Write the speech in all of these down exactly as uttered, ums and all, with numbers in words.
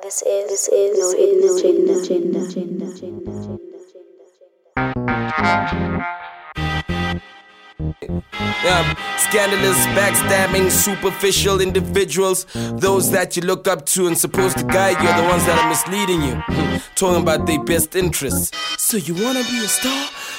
This is, this is No Hidden Agenda. agenda, agenda, agenda, agenda. Yeah. Scandalous, backstabbing, superficial individuals. Those that you look up to and supposed to guide you are the ones that are misleading you, talking about their best interests. So you wanna be a star?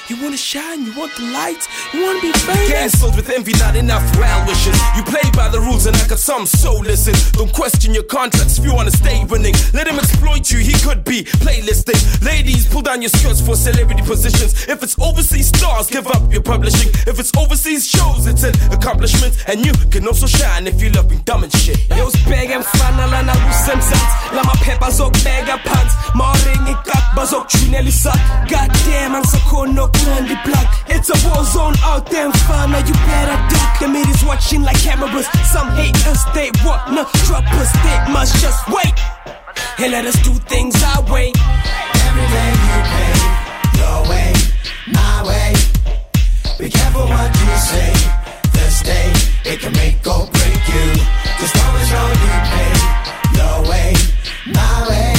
You wanna shine, you want the light, you wanna be famous. Cancelled with envy, not enough well wishes. You play by the rules and I got some, so listen. Don't question your contracts if you wanna stay winning. Let him exploit you, he could be playlisting. Ladies, pull down your skirts for celebrity positions. If it's overseas stars, give up your publishing. If it's overseas shows, it's an accomplishment. And you can also shine if you're loving dumb and shit. Yo, bag and fana, lana, rusemsans. Lama peppers, or bag and pants. Maring, it got buzz, or trinelli suck. Goddamn, I'm so cool, no. It's a war zone out there and fun. Now you better duck. The media's watching like cameras. Some hate us, they wanna drop us. They must just wait and let us do things our way. Everything you pay, your way, my way. Be careful what you say. This day, it can make or break you. Just always know you pay, your way, my way.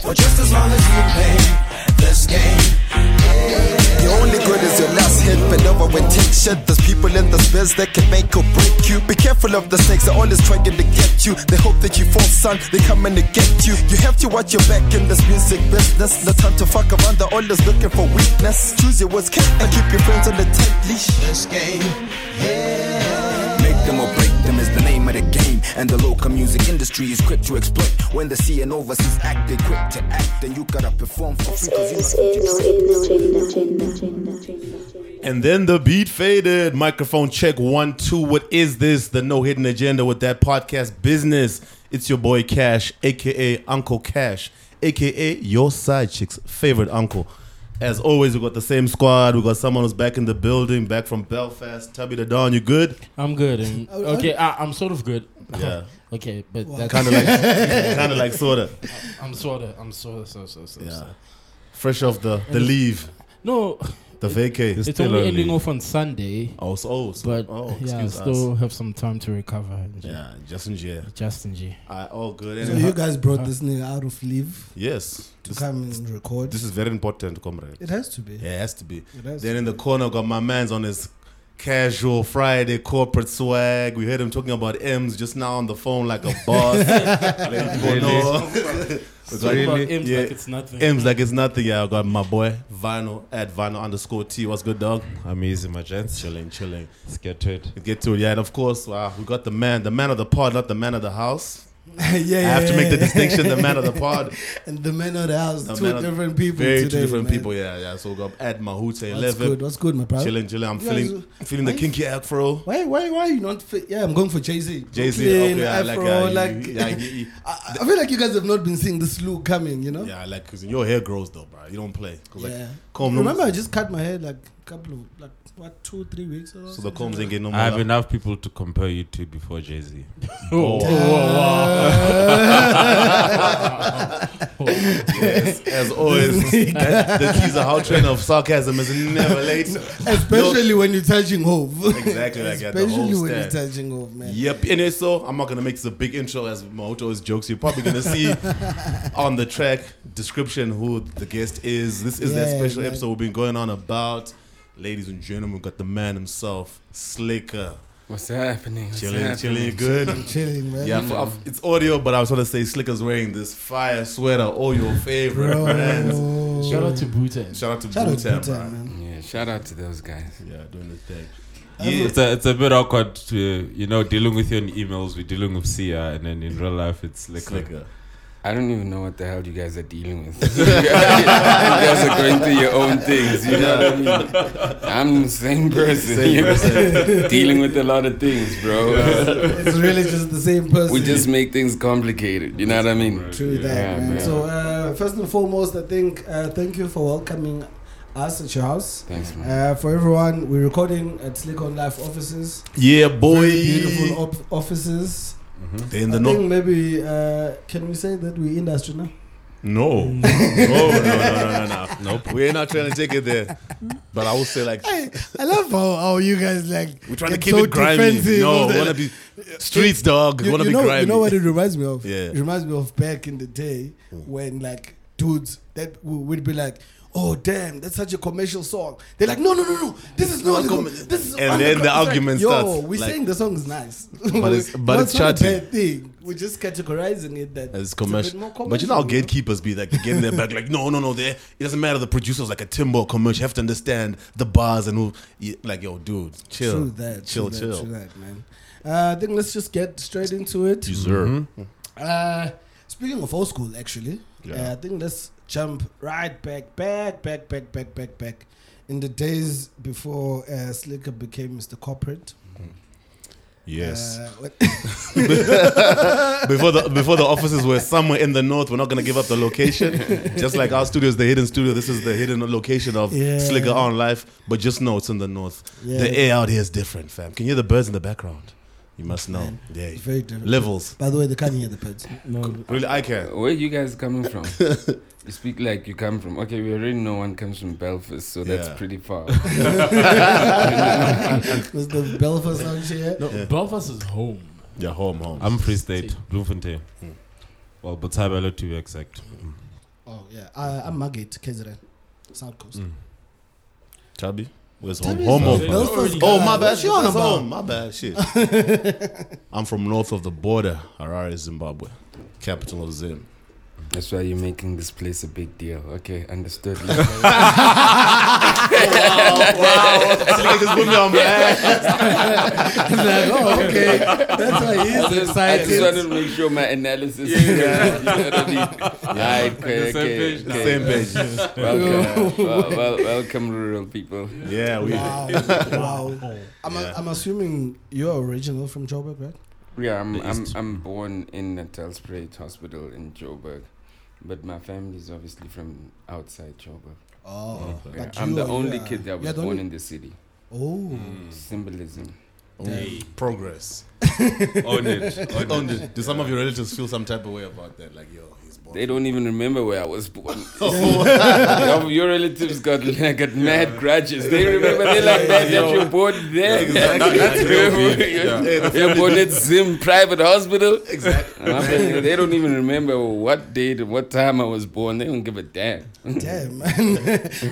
For just as long as you play this game. Your only good is your last hit. Fed over with tech shit. There's people in this biz that can make or break you. Be careful of the snakes, they're always trying to get you. They hope that you fall, son, they come in to get you. You have to watch your back in this music business. No time to fuck around, they're always looking for weakness. Choose your words, kick, and keep your friends on the tight leash. This game, yeah. Make them or break them is the name of the game. And the local music industry is quick to exploit. When they see an overseas act, they quick to act. Then you gotta perform for free. And then the beat faded. Microphone check one, two. What is this? The No Hidden Agenda with that podcast business. It's your boy Cash, a k a. Uncle Cash, a k a your side chick's favorite uncle. As always, we got the same squad. We got someone who's back in the building, back from Belfast. Tubby the Don, you good? I'm good. And okay, I, I'm sort of good. Yeah. Okay, but wow. That's kind of like, kind of like sorta. I, I'm sorta. I'm sorta. So so so. Yeah. So. Fresh off the the and leave. No. The it, vacay. It's, it's only early. Ending off on Sunday. Oh, so, oh, so but oh, excuse yeah, I still us. Have some time to recover. Yeah, Justin G. Justin G. Uh, all good. So and you guys brought uh, this nigga out of leave. Yes. To this, come and record. This is very important, comrade. It has to be. Yeah, it has to be. Has then to in be. The corner, got my man's on his casual Friday corporate swag. We heard him talking about M's just now on the phone like a boss. Like, really? About M's yeah. like it's nothing. M's like it's nothing. Yeah, I got my boy Vano at Vano underscore T. What's good, dog? I'm easy, my gents. Chilling, chilling. Let's get to it. Get to it, yeah. And of course, wow, we got the man, the man of the pod, not the man of the house. yeah, yeah, I have yeah, to make yeah. the distinction. The man of the pod and the man of the house. The two different of, people. Very today, two different man. People. Yeah, yeah. So we got at Mahute eleven. What's good? What's good, my brother? Chilling, chilling. I'm yeah, feeling, so, feeling the kinky afro. Why, why, why are you not? Fi- yeah, I'm going for Jay-Z. Jay-Z, okay, yeah, afro. Like, uh, like, you, like you, I, I feel like you guys have not been seeing this look coming. You know? Yeah, like because your hair grows though, bro. You don't play. Cause, yeah. Like, remember, I just cut my hair like a couple of like. What, two, three weeks ago? So the combs ain't getting no more. I have up. Enough people to compare you to before Jay-Z. Oh. Oh. Yes, as always, the keys are how train of sarcasm is never late. Especially no. when you're touching Hove. Exactly. Like especially when stand. You're touching Hove, man. Yep. And so I'm not going to make this a big intro as Mahoto always jokes. You're probably going to see on the track description who the guest is. This is yeah, that special man. Episode we've been going on about. Ladies and gentlemen, we've got the man himself, Slicker. What's happening? What's chilling, happening? Chilling, good. I'm chilling, man. Yeah, for, it's audio, but I was going to say Slicker's wearing this fire sweater, all your favorite Bro. Brands. Shout out to Bhutan. Shout out to shout Bhutan, out Bhutan man. man. Yeah, shout out to those guys. Yeah, doing the thing. Yeah. It's a it's a bit awkward to you know dealing with your emails. We're dealing with Sia, and then in real life it's Slicker. Slicker. I don't even know what the hell you guys are dealing with. You guys are going through your own things, you know what I mean? I'm the same person, same you know? person. Dealing with a lot of things, bro. It's really just the same person. We just make things complicated, you know what I mean? True that, yeah, man. man. So uh, first and foremost, I think, uh, thank you for welcoming us at your house. Thanks, man. Uh, for everyone, we're recording at Slick on Life offices. Yeah, boy. Very beautiful op- offices. Mm-hmm. In the I no- think maybe uh, can we say that we industry now? No. No, no, no, no, no, no. Nope. We're not trying to take it there. But I will say, like, I, I love how, how you guys, like, we're trying to keep so it grimy. No, we want to be streets, dog. We want to be grimy. You know what it reminds me of? Yeah. It reminds me of back in the day when, like, dudes that would be like, oh, damn, that's such a commercial song. They're like, no, no, no, no. This is not com- this is. And then the argument like, starts. Yo, we like, saying the song is nice. But it's, but it's charting. Bad thing. We're just categorizing it that it's commercial. It's a bit more commercial. But you know how gatekeepers be like, getting their back, like, no, no, no. It doesn't matter. The producer's like a Timbo commercial. You have to understand the bars and who. Like, yo, dude, chill. True that. Chill, true chill. That, true that, man. Uh, I think let's just get straight into it. Yes, sir. Mm-hmm. Uh, speaking of old school, actually, yeah. uh, I think let's jump right back, back, back, back, back, back, back. In the days before uh, Slicker became Mister Corporate. Mm-hmm. Yes. Uh, before the before the offices were somewhere in the north. We're not going to give up the location. Just like our studio is the hidden studio, this is the hidden location of yeah. Slicker on Life. But just know it's in the north. Yeah. The air out here is different, fam. Can you hear the birds in the background? You must know. Man, yeah. Very different. Levels. By the way, they can't hear the birds. No. Really, I can. Where are you guys coming from? You speak like you come from. Okay, we already know one comes from Belfast, so yeah. that's pretty far. Was the Belfast lounge here? No, yeah. Belfast is home. Yeah, home, home. I'm Free State, Bloemfontein. Hmm. Well, but Botshabelo to be exact. Oh, yeah. Uh, I'm Margate, K Z N, South Coast. Mm. Tubby? Where's home? Home, home. Belfast. Oh, my bad. She on home. My bad. Shit. I'm from north of the border, Harare, Zimbabwe, capital of Zim. That's why you're making this place a big deal. Okay, understood. Wow, wow. Just put me on my ass. Like, oh, okay. That's why he's excited. I just want to make sure my analysis yeah. is correct. You know, you know, right, okay, okay, the same page. Okay. Same page. Welcome. Well, well, welcome, rural people. Yeah, we. Wow. wow. I'm, yeah. a, I'm assuming you're original from Joburg, right? Yeah, I'm I'm I'm born in Natalspruit Hospital in Joburg, but my family is obviously from outside Joburg. Oh, yeah. Like I'm the only yeah. kid that was yeah, born in the city. Oh, mm. Symbolism, oh. Hey. Progress. Own it, own, own it. Do some yeah. of your relatives feel some type of way about that? Like, yo, he's born. They don't even remember where I was born. Oh. Your relatives got like got mad yeah. grudges. They remember they like that that you were born there. Yeah, exactly. That's yeah. You're born at Zim Private Hospital. Exactly. Like, they don't even remember what date, what time I was born. They don't give a damn. Damn, man.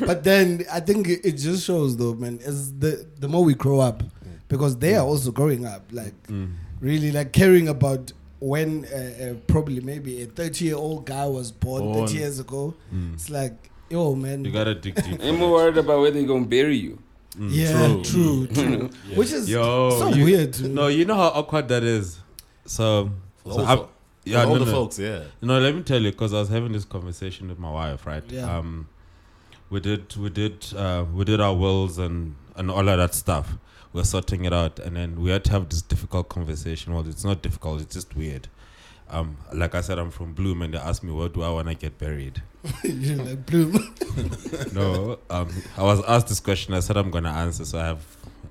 But then I think it just shows, though, man. As the the more we grow up. Because they are also growing up, like mm. really, like caring about when uh, uh, probably maybe a thirty-year-old guy was born, born. thirty years ago. Mm. It's like, yo, man, you gotta dig deep. I'm more worried about where they're gonna bury you. Mm. Yeah, true, true. true. Yeah. Which is yo, so you, weird. Too. No, you know how awkward that is. So, so I, yeah, all no, the no, folks, yeah. No, let me tell you, because I was having this conversation with my wife, right? Yeah. Um, we did, we did, uh, we did our wills and and all of that stuff. We're sorting it out, and then we had to have this difficult conversation. Well, it's not difficult, it's just weird. Um, like I said, I'm from Bloom, and they asked me, where do I want to get buried? You're like, Bloom? No, um, I was asked this question. I said, I'm going to answer, so I have,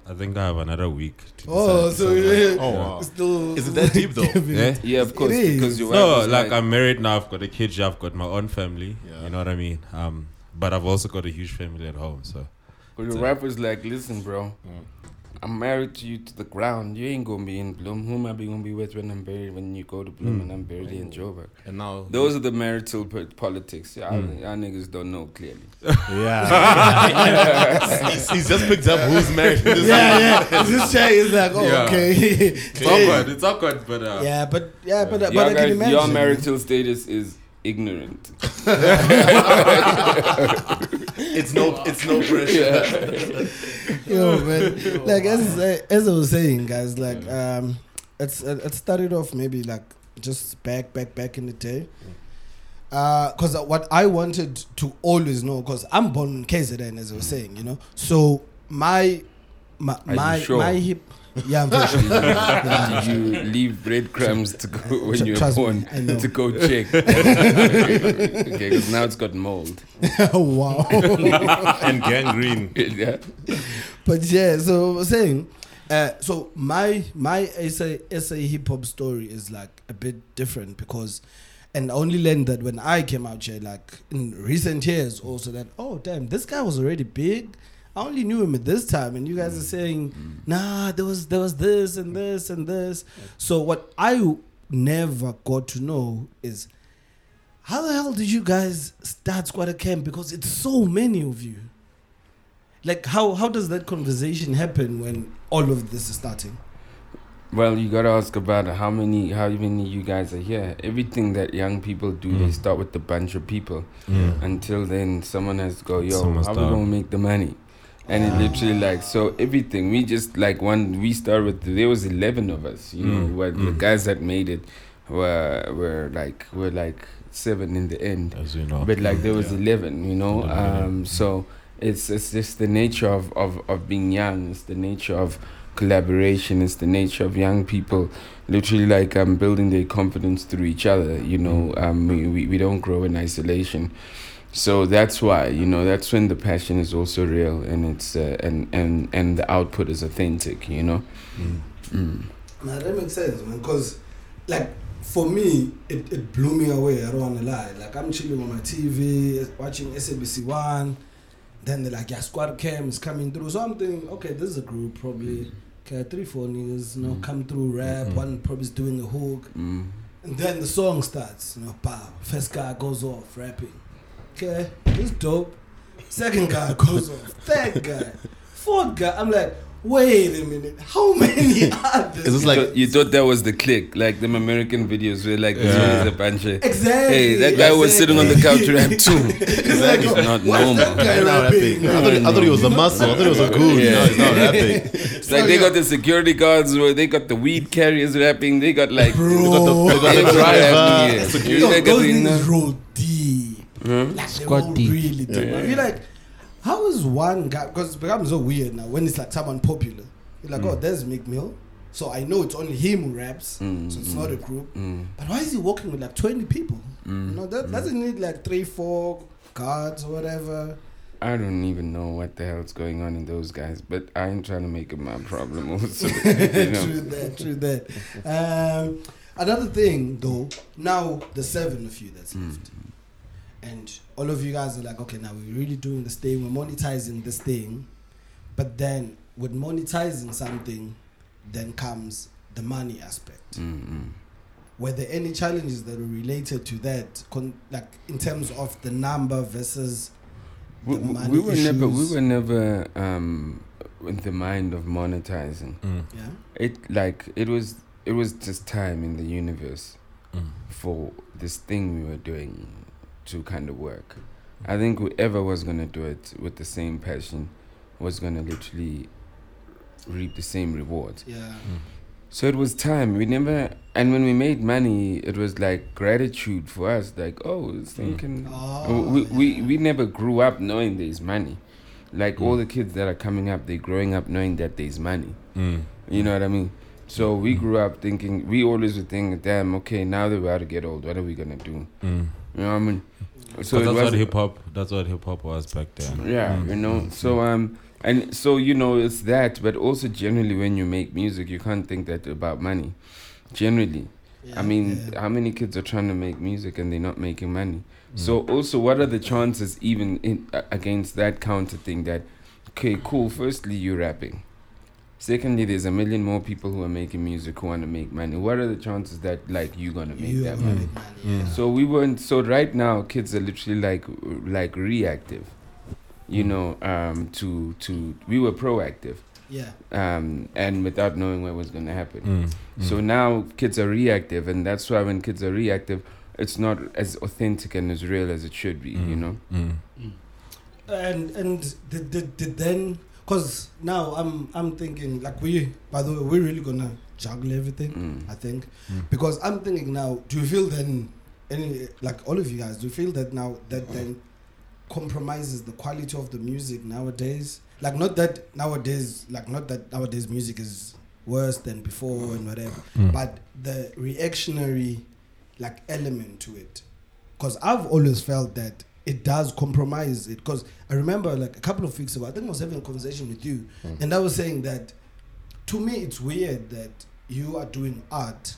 I think I have another week. To oh, decide. So, so yeah. Like, oh, wow. Still is it that deep, though? Yeah? Yeah, of course. Because you No, like, like, I'm married now, I've got a kid, I've got my own family, yeah. you know what I mean? Um, but I've also got a huge family at home, so. Well, your wife was like, listen, bro. Mm. I'm married to you to the ground. You ain't gonna be in Bloom. Who am I gonna be with when I'm buried? When you go to Bloom mm. and I'm buried in Joburg. And now those are the marital politics. Yeah, mm. our niggas don't know clearly. Yeah, he's, he's just picked up who's married. This yeah, yeah. This guy is like, oh, yeah. okay. It's awkward. It's awkward, but uh, yeah, but yeah, but, uh, but I can imagine your marital status is ignorant. It's no, it's no pressure. Yo, man. Like as as I was saying, guys, like um, it's it started off maybe like just back, back, back in the day. Uh, cause what I wanted to always know, cause I'm born in K Z N, as I was saying, you know. So my my my, sure? my hip. Yeah, I'm very sure. Yeah. Did you leave breadcrumbs to go when Tr- you were born me, to go check? Okay, because now it's got mold. Wow. And gangrene. Yeah. But yeah, so I was saying, uh, so my my S A, S A hip hop story is like a bit different because and I only learned that when I came out here, like in recent years also, that, oh damn, this guy was already big. I only knew him at this time, and you guys are saying, nah, there was there was this and this and this. So what I never got to know is, how the hell did you guys start Skwatta Kamp? Because it's so many of you. Like, how, how does that conversation happen when all of this is starting? Well, you got to ask about how many how many you guys are here. Everything that young people do, mm. they start with a bunch of people. Yeah. Until then, someone has to go, yo, Someone's how done. we going to make the money? And wow. it literally, like, so everything. We just, like, one, we start with, there was eleven of us. You mm. know, where mm. the guys that made it were, were like, were, like, seven in the end. As you know. But, like, there was yeah. eleven, you know. eleven Um, so... It's it's just the nature of, of, of being young. It's the nature of collaboration. It's the nature of young people literally like um building their confidence through each other, you know. Um we, we, we don't grow in isolation. So that's why, you know, that's when the passion is also real, and it's uh, and, and and the output is authentic, you know. Mm. Mm. Now that makes sense, man, because like for me, it, it blew me away, I don't wanna lie. Like I'm chilling on my T V, watching S A B C One. Then they're like, yeah, Skwatta Kamp is coming through something. Okay, this is a group, probably. Okay, three, four niggas, you know, mm. come through rap. Mm-hmm. One probably's doing a hook. Mm. And then the song starts, you know, pow. First guy goes off rapping. Okay, he's dope. Second guy goes off. Third guy. Fourth guy. I'm like, wait a minute, how many are there? Like, you, you thought that was the click, like them American videos where like there's yeah. a bunch of exactly. Hey, that guy exactly. was sitting on the couch rap too. Exactly. That is not normal. That guy not rapping? I, thought, I thought he was a muscle. I thought he was a goon. Yeah. No, he's not rapping. It's like they got the security guards, where they got the weed carriers rapping. They got like Bro. they got the, they got the driver. Yeah. Security. Yo, they got those things roll deep. Hmm? Like they roll really deep. Yeah. You're like, how is one guy, because it becomes so weird now when it's like someone popular. You're like, mm. oh, there's Meek Mill. So I know it's only him who raps, mm, so it's mm, not a group. Mm. But why is he walking with like twenty people? Mm, you know, that mm. doesn't need like three, four guards or whatever. I don't even know what the hell's going on in those guys, but I ain't trying to make it my problem also. You know? True that, true that. Um, another thing though, now the seven of you that's mm. left. And all of you guys are like, okay, now we're really doing this thing, we're monetizing this thing. But then with monetizing something, then comes the money aspect. Mm-hmm. Were there any challenges that were related to that, con- like in terms of the number versus we, the money we were issues? Never, we were never um, in the mind of monetizing. Mm. Yeah? It, like, it was, it was just time in the universe mm. for this thing we were doing to kind of work. I think whoever was going to do it with the same passion was going to literally reap the same reward. Yeah. Mm. So it was time. We never, and when we made money, it was like gratitude for us. Like, oh, this thing mm. can, oh, we, we, we never grew up knowing there's money. Like mm. all the kids that are coming up, they're growing up knowing that there's money. Mm. You know what I mean? So we mm. grew up thinking, we always would think, damn, okay, now that we're out to get old, what are we going to do? Mm. You know what I mean? So that's what hip hop. That's what hip hop was back then. Yeah, mm. you know. So um, and so you know, it's that. But also, generally, when you make music, you can't think that about money. Generally, yeah, I mean, yeah. how many kids are trying to make music and they're not making money? Mm. So also, what are the chances even in, uh, against that counter thing? That okay, cool. Firstly, you're rapping. Secondly, there's a million more people who are making music who want to make money. What are the chances that, like, you're going to make you that money? money yeah. So we weren't... So right now, kids are literally, like, like reactive, you know, um, to... to we were proactive. Yeah. Um, and without knowing what was going to happen. Mm. So mm. now kids are reactive, and that's why when kids are reactive, it's not as authentic and as real as it should be, mm. you know? Mm. Mm. And, and the, the, the then... Because now I'm I'm thinking, like, we, by the way, we're really going to juggle everything, mm. I think. Mm. Because I'm thinking now, do you feel then, any like all of you guys, do you feel that now that oh. then compromises the quality of the music nowadays? Like, not that nowadays, like, not that nowadays music is worse than before and whatever, mm. but the reactionary, like, element to it. Because I've always felt that it does compromise it, because I remember like a couple of weeks ago, I think I was having a conversation with you, mm. and I was saying that to me it's weird that you are doing art,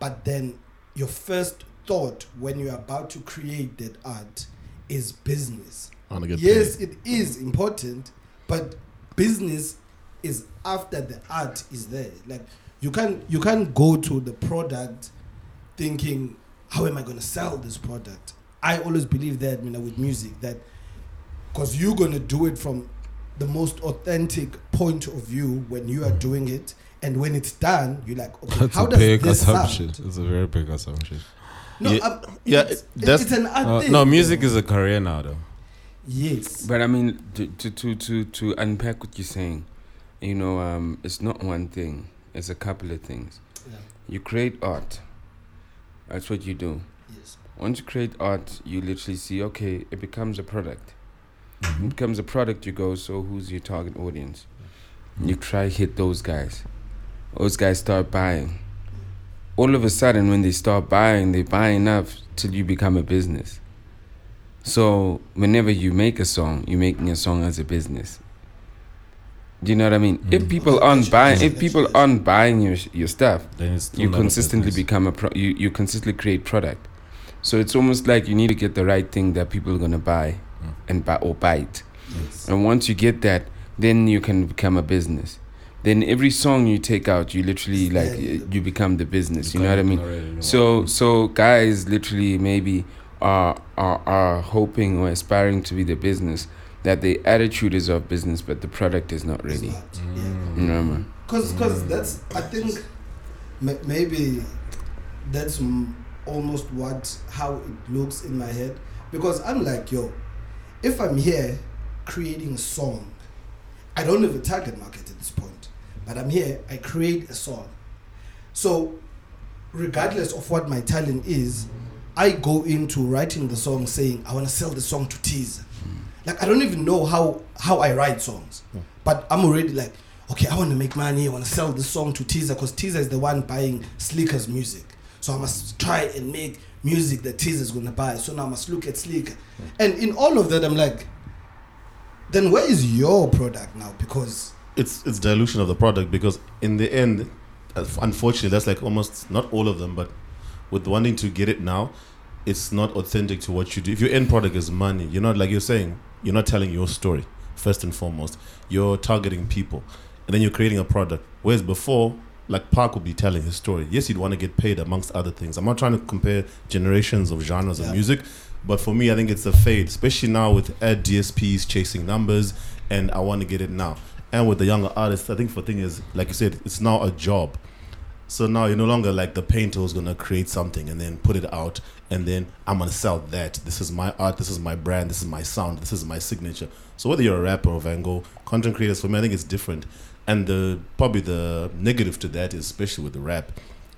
but then your first thought when you're about to create that art is business. On a good yes, point. It is important, but business is after the art is there. Like you can't you can't go to the product thinking, how am I going to sell this product? I always believe that, you know, with music, that because you're going to do it from the most authentic point of view when you are doing it, and when it's done, you're like, okay, that's how does big this assumption. sound? It's a very big assumption. No, yeah, um, yeah it's, that's, it's an art uh, thing. No, music is a career now, though. Yes, but I mean, to to to to, to unpack what you're saying, you know, um, it's not one thing; it's a couple of things. Yeah. You create art. That's what you do. Yes. Once you create art, you literally see, okay, it becomes a product. It becomes a product, you go, so who's your target audience? You try hit those guys. Those guys start buying. All of a sudden, when they start buying, they buy enough till you become a business. So whenever you make a song, you're making a song as a business. Do you know what I mean? Mm. If people aren't buying, if people aren't buying your your stuff, then you consistently become a pro- you you consistently create product. So it's almost like you need to get the right thing that people are gonna buy, mm. and buy or buy it. Yes. And once you get that, then you can become a business. Then every song you take out, you literally like yeah. you become the business. You, you know what I mean? Already, no. So so guys literally maybe are are are hoping or aspiring to be the business. That the attitude is of business, but the product is not ready. Because yeah. you know, mm. that's, I think, m- maybe that's m- almost what, how it looks in my head. Because I'm like, yo, if I'm here creating a song, I don't have a target market at this point, but I'm here, I create a song. So regardless of what my talent is, I go into writing the song saying, I want to sell the song to Teaser. Like, I don't even know how, how I write songs. Yeah. But I'm already like, okay, I want to make money. I want to sell this song to Teaser because Teaser is the one buying Slicker's music. So I must try and make music that Teaser's going to buy. So now I must look at Slicker. Yeah. And in all of that, I'm like, then where is your product now? Because it's it's dilution of the product, because in the end, unfortunately, that's like almost not all of them, but with wanting to get it now, it's not authentic to what you do. If your end product is money, you're not, like you're saying, you're not telling your story, first and foremost. You're targeting people. And then you're creating a product. Whereas before, like Park would be telling his story. Yes, you'd want to get paid amongst other things. I'm not trying to compare generations of genres yeah. of music. But for me, I think it's a fade, especially now with ad D S Ps chasing numbers. And I want to get it now. And with the younger artists, I think for thing is, like you said, it's now a job. So now you're no longer like the painter who's going to create something and then put it out and then I'm going to sell that. This is my art. This is my brand. This is my sound. This is my signature. So whether you're a rapper or Van Gogh, content creators, for me, I think it's different. And the probably the negative to that, is, especially with the rap,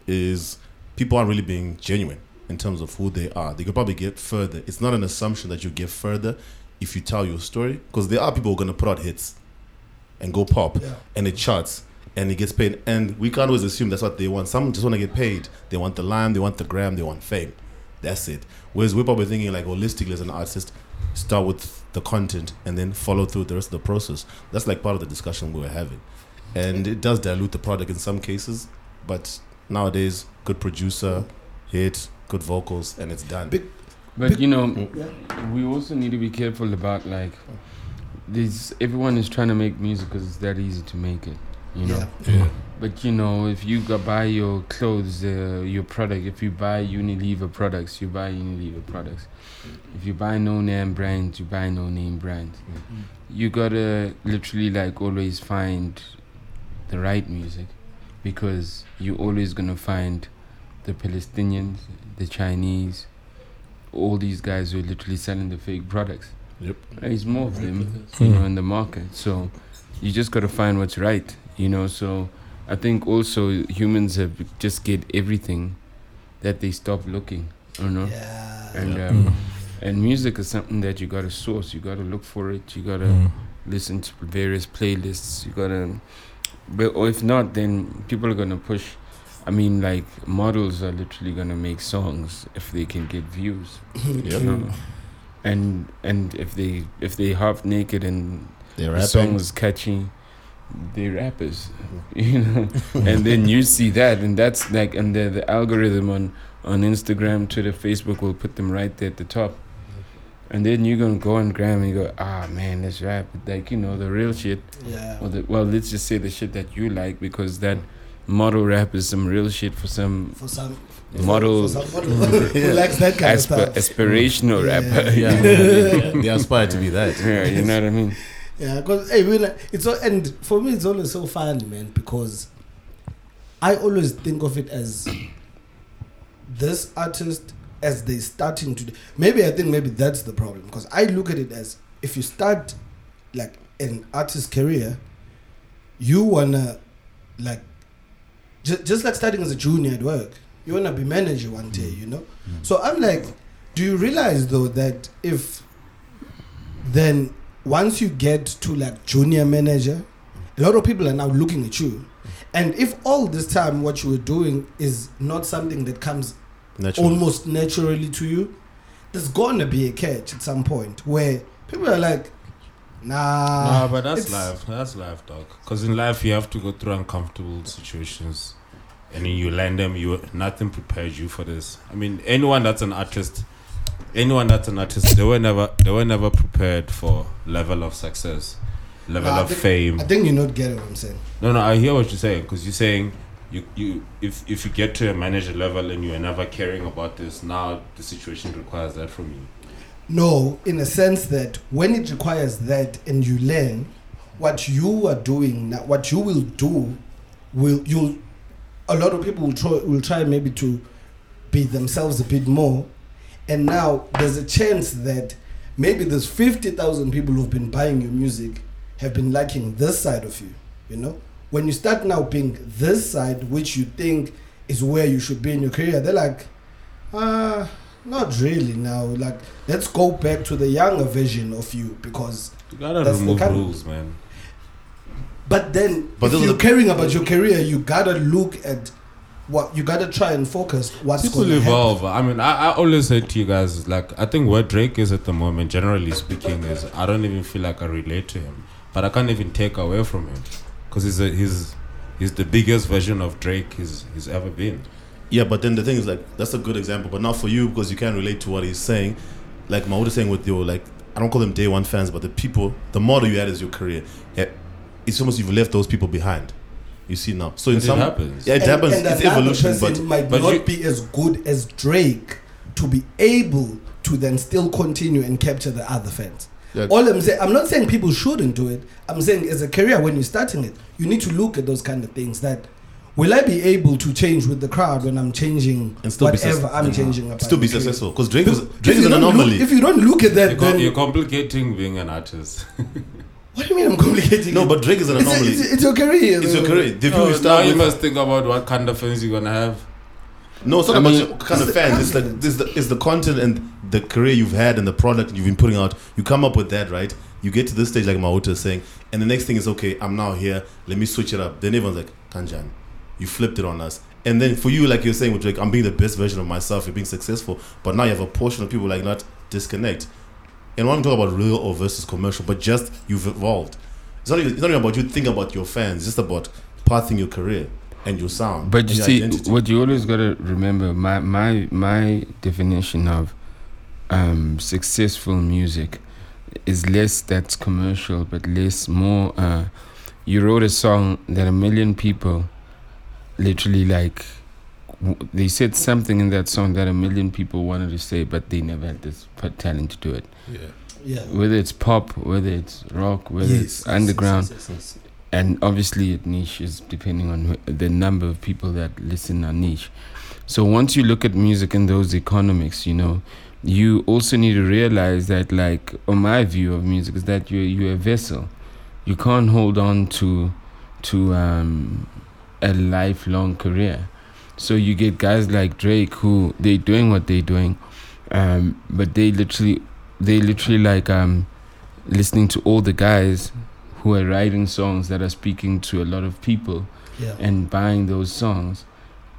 is people aren't really being genuine in terms of who they are. They could probably get further. It's not an assumption that you get further if you tell your story, because there are people who are going to put out hits and go pop yeah. and it charts. And it gets paid. And we can't always assume that's what they want. Some just want to get paid. They want the lime, they want the gram, they want fame. That's it. Whereas we're probably thinking like holistically as an artist, start with the content and then follow through the rest of the process. That's like part of the discussion we were having. And it does dilute the product in some cases. But nowadays, good producer, hit, good vocals, and it's done. But, but you know, yeah. we also need to be careful about like, this. Everyone is trying to make music because it's that easy to make it. You know, yeah. Yeah. But you know, if you go buy your clothes, uh, your product. If you buy Unilever products, you buy Unilever products. If you buy no name brands, you buy no name brands. Mm-hmm. You gotta literally like always find the right music, because you're always gonna find the Palestinians, the Chinese, all these guys who are literally selling the fake products. Yep, there's more of them, you know, in the market. So you just gotta find what's right. You know, so I think also humans have just get everything that they stop looking, you know. Yeah. And yeah. Um, mm. and music is something that you gotta source. You gotta look for it. You gotta mm. listen to various playlists. You gotta, but or if not, then people are gonna push. I mean, like models are literally gonna make songs if they can get views. you know? And and if they if they half naked and They're the rapping. Song is catchy. They rappers, you know, and then you see that, and that's like, and the the algorithm on on Instagram, Twitter, Facebook, we'll put them right there at the top. And then you're going to go on Gram and you go, ah, man, that's right. But, like, you know, the real shit. Yeah. Or the, well, let's just say the shit that you like, because that model rap is some real shit for some... For some... Model... For some model who likes that kind Asp- of stuff. Aspirational yeah. rapper. Yeah. yeah. yeah. They aspire to be that. Yeah, you know what I mean? Yeah, because, hey, we like, it's all, and for me, it's always so fun, man, because I always think of it as this artist... as they starting to do. Maybe I think maybe that's the problem, because I look at it as if you start like an artist career, you wanna like just, just like starting as a junior at work, you wanna be manager one day, you know. Mm. So I'm like, do you realize though that if then once you get to like junior manager, a lot of people are now looking at you, and if all this time what you were doing is not something that comes naturally. Almost naturally to you, there's gonna be a catch at some point where people are like, nah. Nah, but that's life. That's life, dog. Because in life you have to go through uncomfortable situations, and then you land them. You nothing prepares you for this. I mean, anyone that's an artist, anyone that's an artist, they were never, they were never prepared for level of success, level nah, of I think, fame. I think you're not getting what I'm saying. No, no, I hear what you're saying, because you're saying. You, you if if you get to a manager level and you are never caring about this, now the situation requires that from you. No, in a sense that when it requires that and you learn what you are doing, what you will do, will you? A lot of people will try will try maybe to be themselves a bit more, and now there's a chance that maybe there's fifty thousand people who've been buying your music have been liking this side of you, you know. When you start now being this side, which you think is where you should be in your career, they're like, uh, not really now. Like, let's go back to the younger version of you, because you gotta that's remove the kind rules, man. But then, but if you're the, caring about your career, you gotta look at what you gotta try and focus. What's going to evolve. Happen. I mean, I, I always say to you guys, like, I think where Drake is at the moment, generally speaking, is I don't even feel like I relate to him, but I can't even take away from him. Because he's, a, he's he's the biggest version of Drake he's, he's ever been. Yeah, but then the thing is, like, that's a good example, but not for you, because you can't relate to what he's saying. Like Maud is saying with your, like, I don't call them day one fans, but the people, the model you had is your career. It's almost you've left those people behind. You see now. So in it some, happens. Yeah, it and, happens. And it's evolution. But it might but not you, be as good as Drake to be able to then still continue and capture the other fans. Yeah. All I'm saying, I'm not saying people shouldn't do it. I'm saying as a career, when you're starting it, you need to look at those kind of things. That will I be able to change with the crowd when I'm changing and still whatever sus- I'm yeah. changing? About still be successful, because Drake, Drake, Drake is an anomaly. Look, if you don't look at that, you're, then you're complicating being an artist. What do you mean I'm complicating? No, but Drake is an anomaly. It's, a, it's, it's your career. It's your career. The no, you now you must think about what kind of fans you're gonna have. No, it's not I about mean, kind of fans. It's like this the, it's the content and the career you've had and the product you've been putting out. You come up with that, right? You get to this stage, like Maota is saying, and the next thing is, okay, I'm now here. Let me switch it up. Then everyone's like, Kanjan, you flipped it on us. And then for you, like you're saying with Drake, I'm being the best version of myself. You're being successful, but now you have a portion of people like not disconnect. And I want to talk about real or versus commercial, but just you've evolved. It's not even, it's not even about you thinking about your fans. It's just about pathing your career. And your sound, but you see, identity. What you always gotta remember, my my my definition of um, successful music is less that's commercial, but less more. Uh, you wrote a song that a million people, literally, like, w- they said something in that song that a million people wanted to say, but they never had this talent to do it. Yeah, yeah. Whether it's pop, whether it's rock, whether yes, it's yes, underground. Yes, yes, yes, yes. And obviously it niches depending on wh- the number of people that listen are niche. So once you look at music in those economics, you know, you also need to realize that, like, or my view of music is that you're, you're a vessel. You can't hold on to to um, a lifelong career. So you get guys like Drake who they're doing what they're doing, um, but they literally, they literally like um, listening to all the guys who are writing songs that are speaking to a lot of people, yeah, and buying those songs,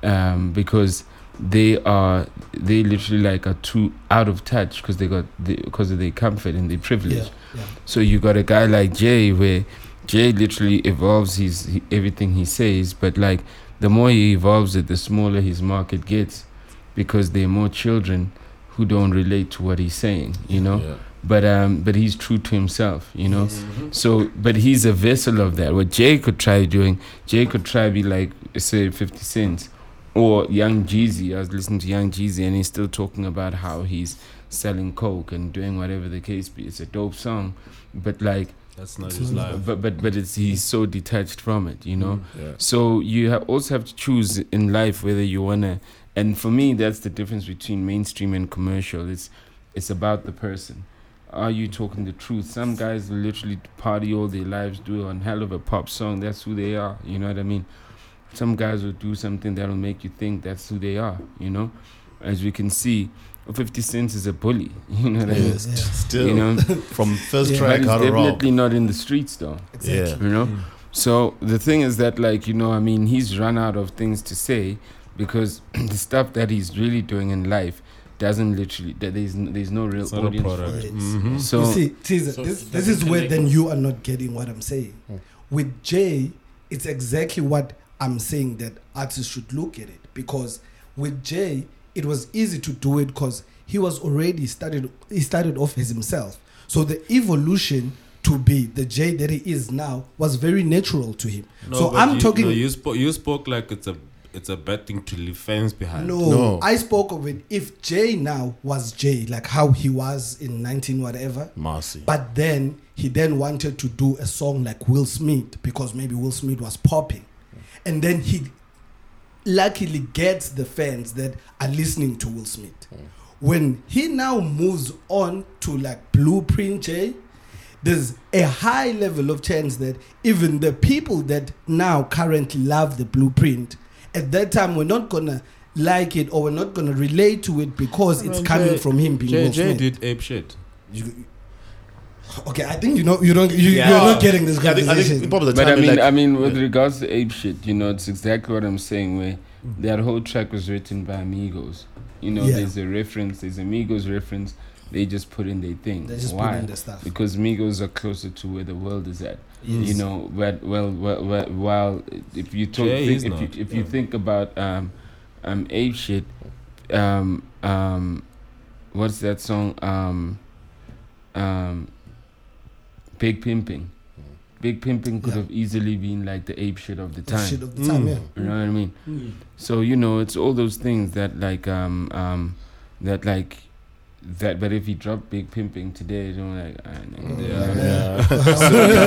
um, because they are they literally like are too out of touch because they got because the, of their comfort and their privilege. Yeah, yeah. So you got a guy like Jay, where Jay literally evolves his he, everything he says, but like the more he evolves it, the smaller his market gets. because there are more children who don't relate to what he's saying, you know. Yeah. But um, but he's true to himself, you know. Mm-hmm. So, but he's a vessel of that. What Jay could try doing, Jay could try be like, say, fifty Cent or Young Jeezy. I was listening to Young Jeezy, and he's still talking about how he's selling coke and doing whatever the case be. It's a dope song, but like that's not his life. But but but it's he's so detached from it, you know. Mm, yeah. So you ha- also have to choose in life whether you wanna. And for me, that's the difference between mainstream and commercial. It's it's about the person. Are you talking the truth? Some guys literally party all their lives, do a hell of a pop song. That's who they are. You know what I mean? Some guys will do something that'll make you think that's who they are. You know, as we can see, fifty Cent is a bully. You know what I mean? Yeah. Still, you know, from first yeah. track, Harare. Definitely not in the streets though. Exactly. Yeah. You know. Mm. So the thing is that, like, you know, I mean, he's run out of things to say because the stuff that he's really doing in life doesn't literally that there's no, there's no real audience for it. Mm-hmm. So you see, teaser, so this, this is where then you are not getting what I'm saying. Mm. With Jay, it's exactly what I'm saying that artists should look at it, because with Jay, it was easy to do it because he was already started. He started off as himself, so the evolution to be the Jay that he is now was very natural to him. No, so I'm you, talking. No, you spoke. You spoke like it's a. It's a bad thing to leave fans behind. No, no, I spoke of it. If Jay now was Jay, like how he was in nineteen whatever. Marcy. But then he then wanted to do a song like Will Smith because maybe Will Smith was popping. And then he luckily gets the fans that are listening to Will Smith. When he now moves on to like Blueprint Jay, there's a high level of chance that even the people that now currently love the Blueprint at that time, we're not gonna like it or we're not gonna relate to it because it's coming Jay, from him being Jay, Jay did ape shit. You, okay, I think you know you don't you, yeah. you're not getting this conversation. I think, I think the but I mean, like, I mean, with yeah. regards to ape shit, you know, it's exactly what I'm saying. Where mm-hmm. that whole track was written by Amigos. You know, yeah. there's a reference, there's Amigos reference. They just put in their thing. They just Why? Put in their stuff. Because Migos are closer to where the world is at. Yes. You know, but well, well, well, well if you talk, Jay, think, if, you, if yeah. you think about um, um, ape shit, um, um, what's that song? Um, um, Big Pimpin'. Big Pimpin' could yeah. have easily been like the ape shit of the time. Shit of the time, mm. yeah. You know what I mean? Mm. So you know, it's all those things that like um um that like. That, but if he dropped Big Pimpin' today, you know, like, ah, no. yeah. Yeah.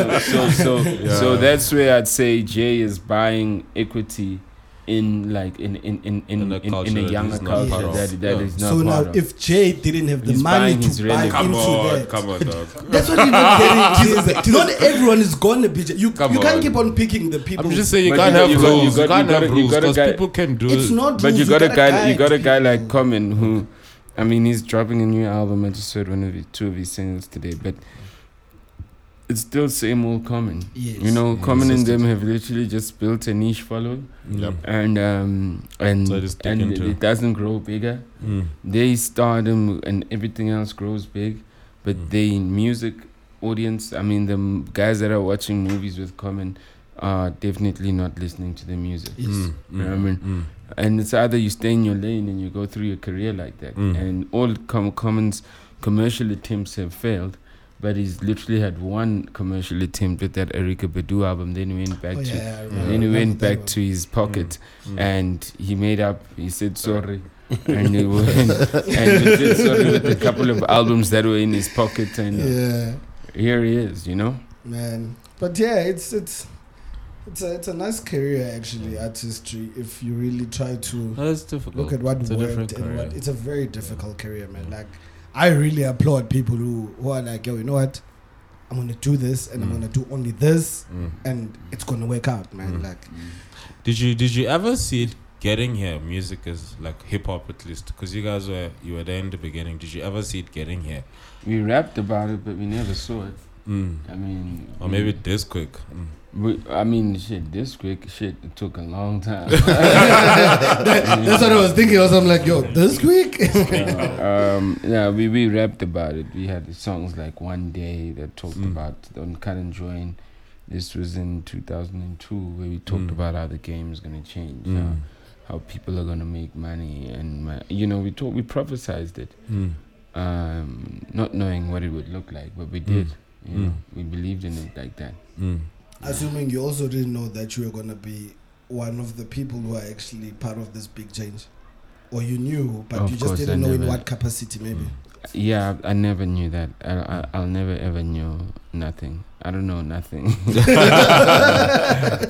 Yeah. so, so, yeah. so that's where I'd say Jay is buying equity in, like, in in in in, in, a, in, in a younger culture that that yeah. is not. So now, of. If Jay didn't have the he's money to buy come into on, that, come on, dog. That's what you're not getting. Jesus, not everyone is gonna be. Jay. You come you on. Can't keep on picking the people. I'm just saying you can't have rules. You can't have rules because people can do it. It's not rules. But you got a guy. You got a guy like Common who. I mean, he's dropping a new album. I just heard one of his, two of his singles today, but it's still same old Common. Yes. You know, yes. Common and them have literally just built a niche following, yep. and um and so and it doesn't grow bigger. Mm. They stardom and everything else grows big, but mm. they music audience. I mean, the guys that are watching movies with Common are definitely not listening to the music. Yes. Mm. You know mm. what I mean. Mm. And it's either you stay in your lane and you go through your career like that. Mm. And all com- Common's commercial attempts have failed, but he's literally had one commercial attempt with that Erykah Badu album. Then he went back oh, yeah, to, yeah, yeah. then he went back to his pocket, mm. Mm. and he made up. He said sorry, and he went, and he said sorry with a couple of albums that were in his pocket. And yeah. here he is, you know. Man, but yeah, it's it's. It's a, it's a nice career, actually, artistry, if you really try to oh, that's difficult. Look at what it's worked. And what, it's a very difficult yeah. career, man. Yeah. Like, I really applaud people who, who are like, yo, you know what? I'm going to do this, and mm. I'm going to do only this, mm. and it's going to work out, man. Mm. Like, mm. Did you did you ever see it getting here, music is like hip-hop at least? Because you guys were you were there in the beginning. Did you ever see it getting here? We rapped about it, but we never saw it. Mm. I mean... Or maybe this quick. Mm. We, I mean, shit, this quick shit it took a long time. that, that's what I was thinking. Also, I'm like, yo, this quick? um, yeah, we, we rapped about it. We had the songs like One Day that talked mm. about on Cut and Join. This was in two thousand two where we talked mm. about how the game is going to change. Mm. Now, how people are gonna make money, and my, you know, we talk, we prophesized it, mm. um, not knowing what it would look like, but we did. Mm. You mm. know, we believed in it like that. Mm. Yeah. Assuming you also didn't know that you were gonna be one of the people who are actually part of this big change, or you knew, but of you just didn't I know never, in what capacity, maybe. Yeah, I, I never knew that. I, I, I'll never ever know nothing. I don't know nothing.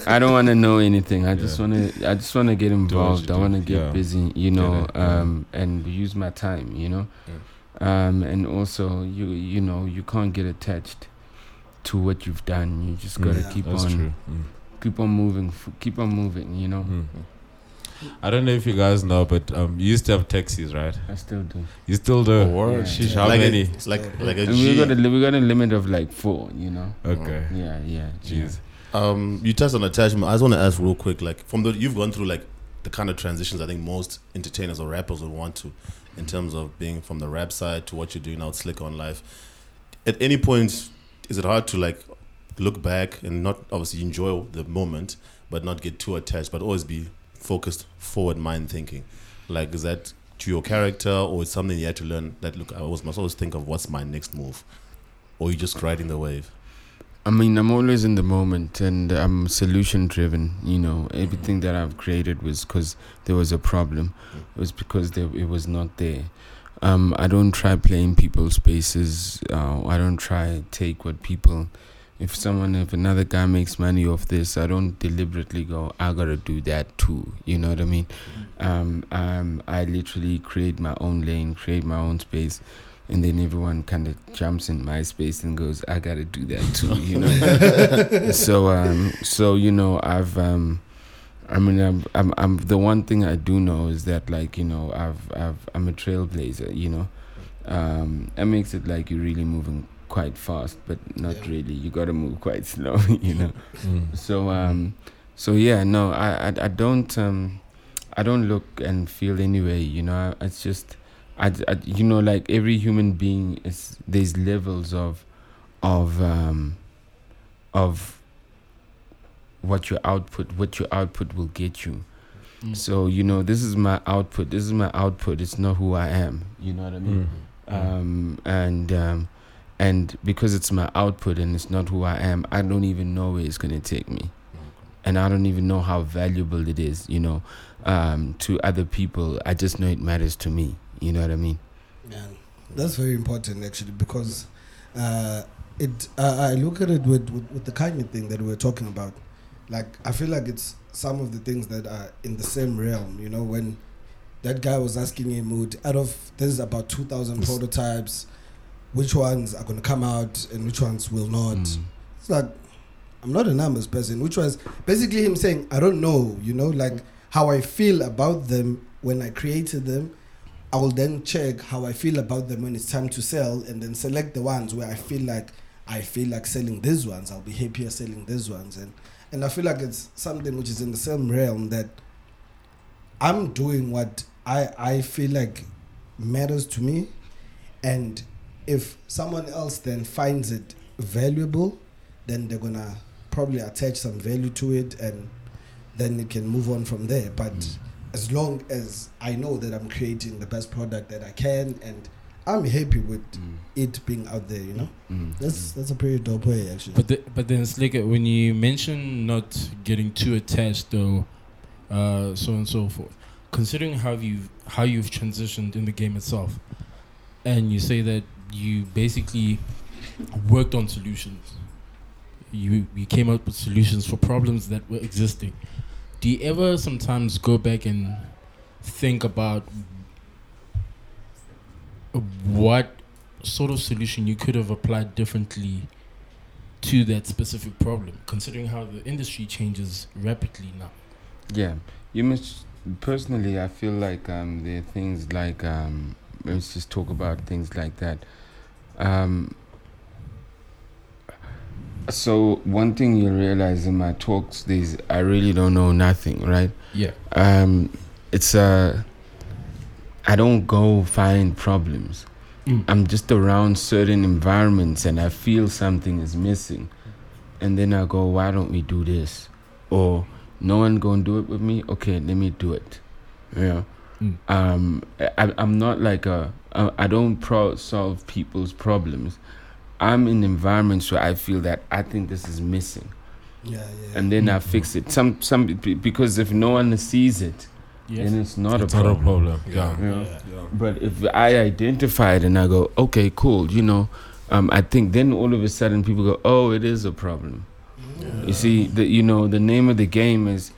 I don't want to know anything. I yeah. just want to. I just want to get involved. I want to get yeah. busy. You know, um, and use my time. You know, yeah. um, and also you. You know, you can't get attached to what you've done. You just gotta yeah. keep That's on, true. Mm. keep on moving, f- keep on moving. You know. Mm. I don't know if you guys know, but um, you used to have taxis, right? I still do. You still do? Oh, yeah. Sheesh, how like many? A, like like a G. We got a, we got a limit of like four, you know. Okay. Yeah, yeah. Jeez. Yeah. Um, you touched on attachment. I just want to ask real quick, like from the you've gone through like the kind of transitions I think most entertainers or rappers would want to, in terms of being from the rap side to what you're doing now, with Slick on Life. At any point, is it hard to like look back and not obviously enjoy the moment, but not get too attached, but always be focused forward mind thinking? Like, is that to your character, or is something you had to learn that, look, I always must always think of what's my next move, or you just riding the wave? I mean, I'm always in the moment, and I'm solution driven, you know. Everything that I've created was because there was a problem. It was because there, it was not there. um I don't try playing people's spaces. uh, I don't try take what people, if someone, if another guy makes money off this, I don't deliberately go, I gotta do that too. You know what I mean? Um, um, I literally create my own lane, create my own space, and then everyone kind of jumps in my space and goes, I gotta do that too. You know? so, um, so you know, I've, um, I mean, I'm, I'm, I'm. The one thing I do know is that, like, you know, I've, I've, I'm a trailblazer. You know, um, that makes it like you're really moving quite fast, but not yeah. really. You gotta move quite slow, you know. Mm. So, um, so yeah, no, I, I, I don't, um, I don't look and feel anyway. You know, I, it's just, I, I, you know, like every human being is. There's levels of, of, um, of. What your output, what your output will get you. Mm. So you know, this is my output. This is my output. It's not who I am. You know what I mean? Mm. Um, and. Um, And because it's my output and it's not who I am, I don't even know where it's going to take me. And I don't even know how valuable it is, you know, um, to other people. I just know it matters to me. You know what I mean? Yeah, that's very important, actually, because uh, it. Uh, I look at it with, with, with the Kanye thing that we were talking about. Like, I feel like it's some of the things that are in the same realm, you know, when that guy was asking him, out of, there's about two thousand prototypes, which ones are going to come out and which ones will not. Mm. It's like, I'm not a numbers person, which was basically him saying, I don't know, you know, like how I feel about them when I created them, I will then check how I feel about them when it's time to sell, and then select the ones where I feel like, I feel like selling these ones, I'll be happier selling these ones. And, and I feel like it's something which is in the same realm, that I'm doing what I, I feel like matters to me, and if someone else then finds it valuable, then they're gonna probably attach some value to it, and then it can move on from there. But mm. as long as I know that I'm creating the best product that I can, and I'm happy with mm. it being out there, you know, mm. that's that's a pretty dope way, actually. But the, but then it's like when you mention not getting too attached, though, uh, so and so forth. Considering how you've how you've transitioned in the game itself, and you say that you basically worked on solutions. You you came up with solutions for problems that were existing. Do you ever sometimes go back and think about what sort of solution you could have applied differently to that specific problem, considering how the industry changes rapidly now? Yeah, you must. Personally, I feel like um, there are things like um, let's just talk about things like that. Um, so one thing you realize in my talks is I really don't know nothing, right? Yeah. Um, it's a, I don't go find problems. Mm. I'm just around certain environments and I feel something is missing, and then I go, why don't we do this? Or no one gonna do it with me? Okay, let me do it. Yeah. Mm. Um, I, I'm not like a, I don't pro- solve people's problems. I'm in environments where I feel that I think this is missing. Yeah, yeah. And then mm-hmm. I fix it. Some, some, because if no one sees it, yes. then it's not it's a problem. Not a problem. Yeah. Yeah. Yeah. Yeah. But if I identify it and I go, okay, cool, you know, um, I think then all of a sudden people go, oh, it is a problem. Yeah. You see, the, you know, the name of the game is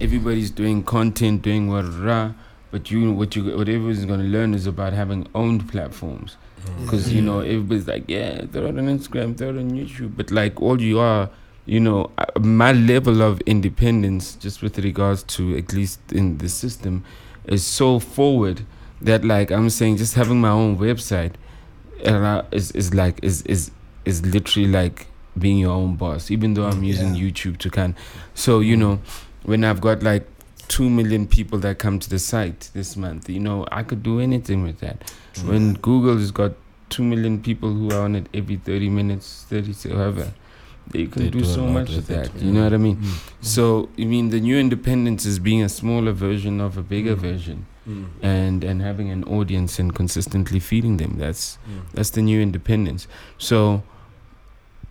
everybody's doing content, doing what, but you, what you, what everyone's going to learn is about having owned platforms. Because, you know, everybody's like, yeah, throw it on Instagram, throw it on YouTube. But, like, all you are, you know, my level of independence, just with regards to, at least in the system, is so forward that, like, I'm saying just having my own website is, is like, is, is, is literally, like, being your own boss, even though I'm using yeah. YouTube to kind. So, you know, when I've got, like, two million people that come to the site this month, you know, I could do anything with that. True. When Google has got two million people who are on it every thirty minutes, thirty, however, they can they do, do so much with that. It, you know yeah. what I mean? Mm-hmm. So, I mean, the new independence is being a smaller version of a bigger mm-hmm. version mm-hmm. and and having an audience and consistently feeding them. That's yeah. that's the new independence. So,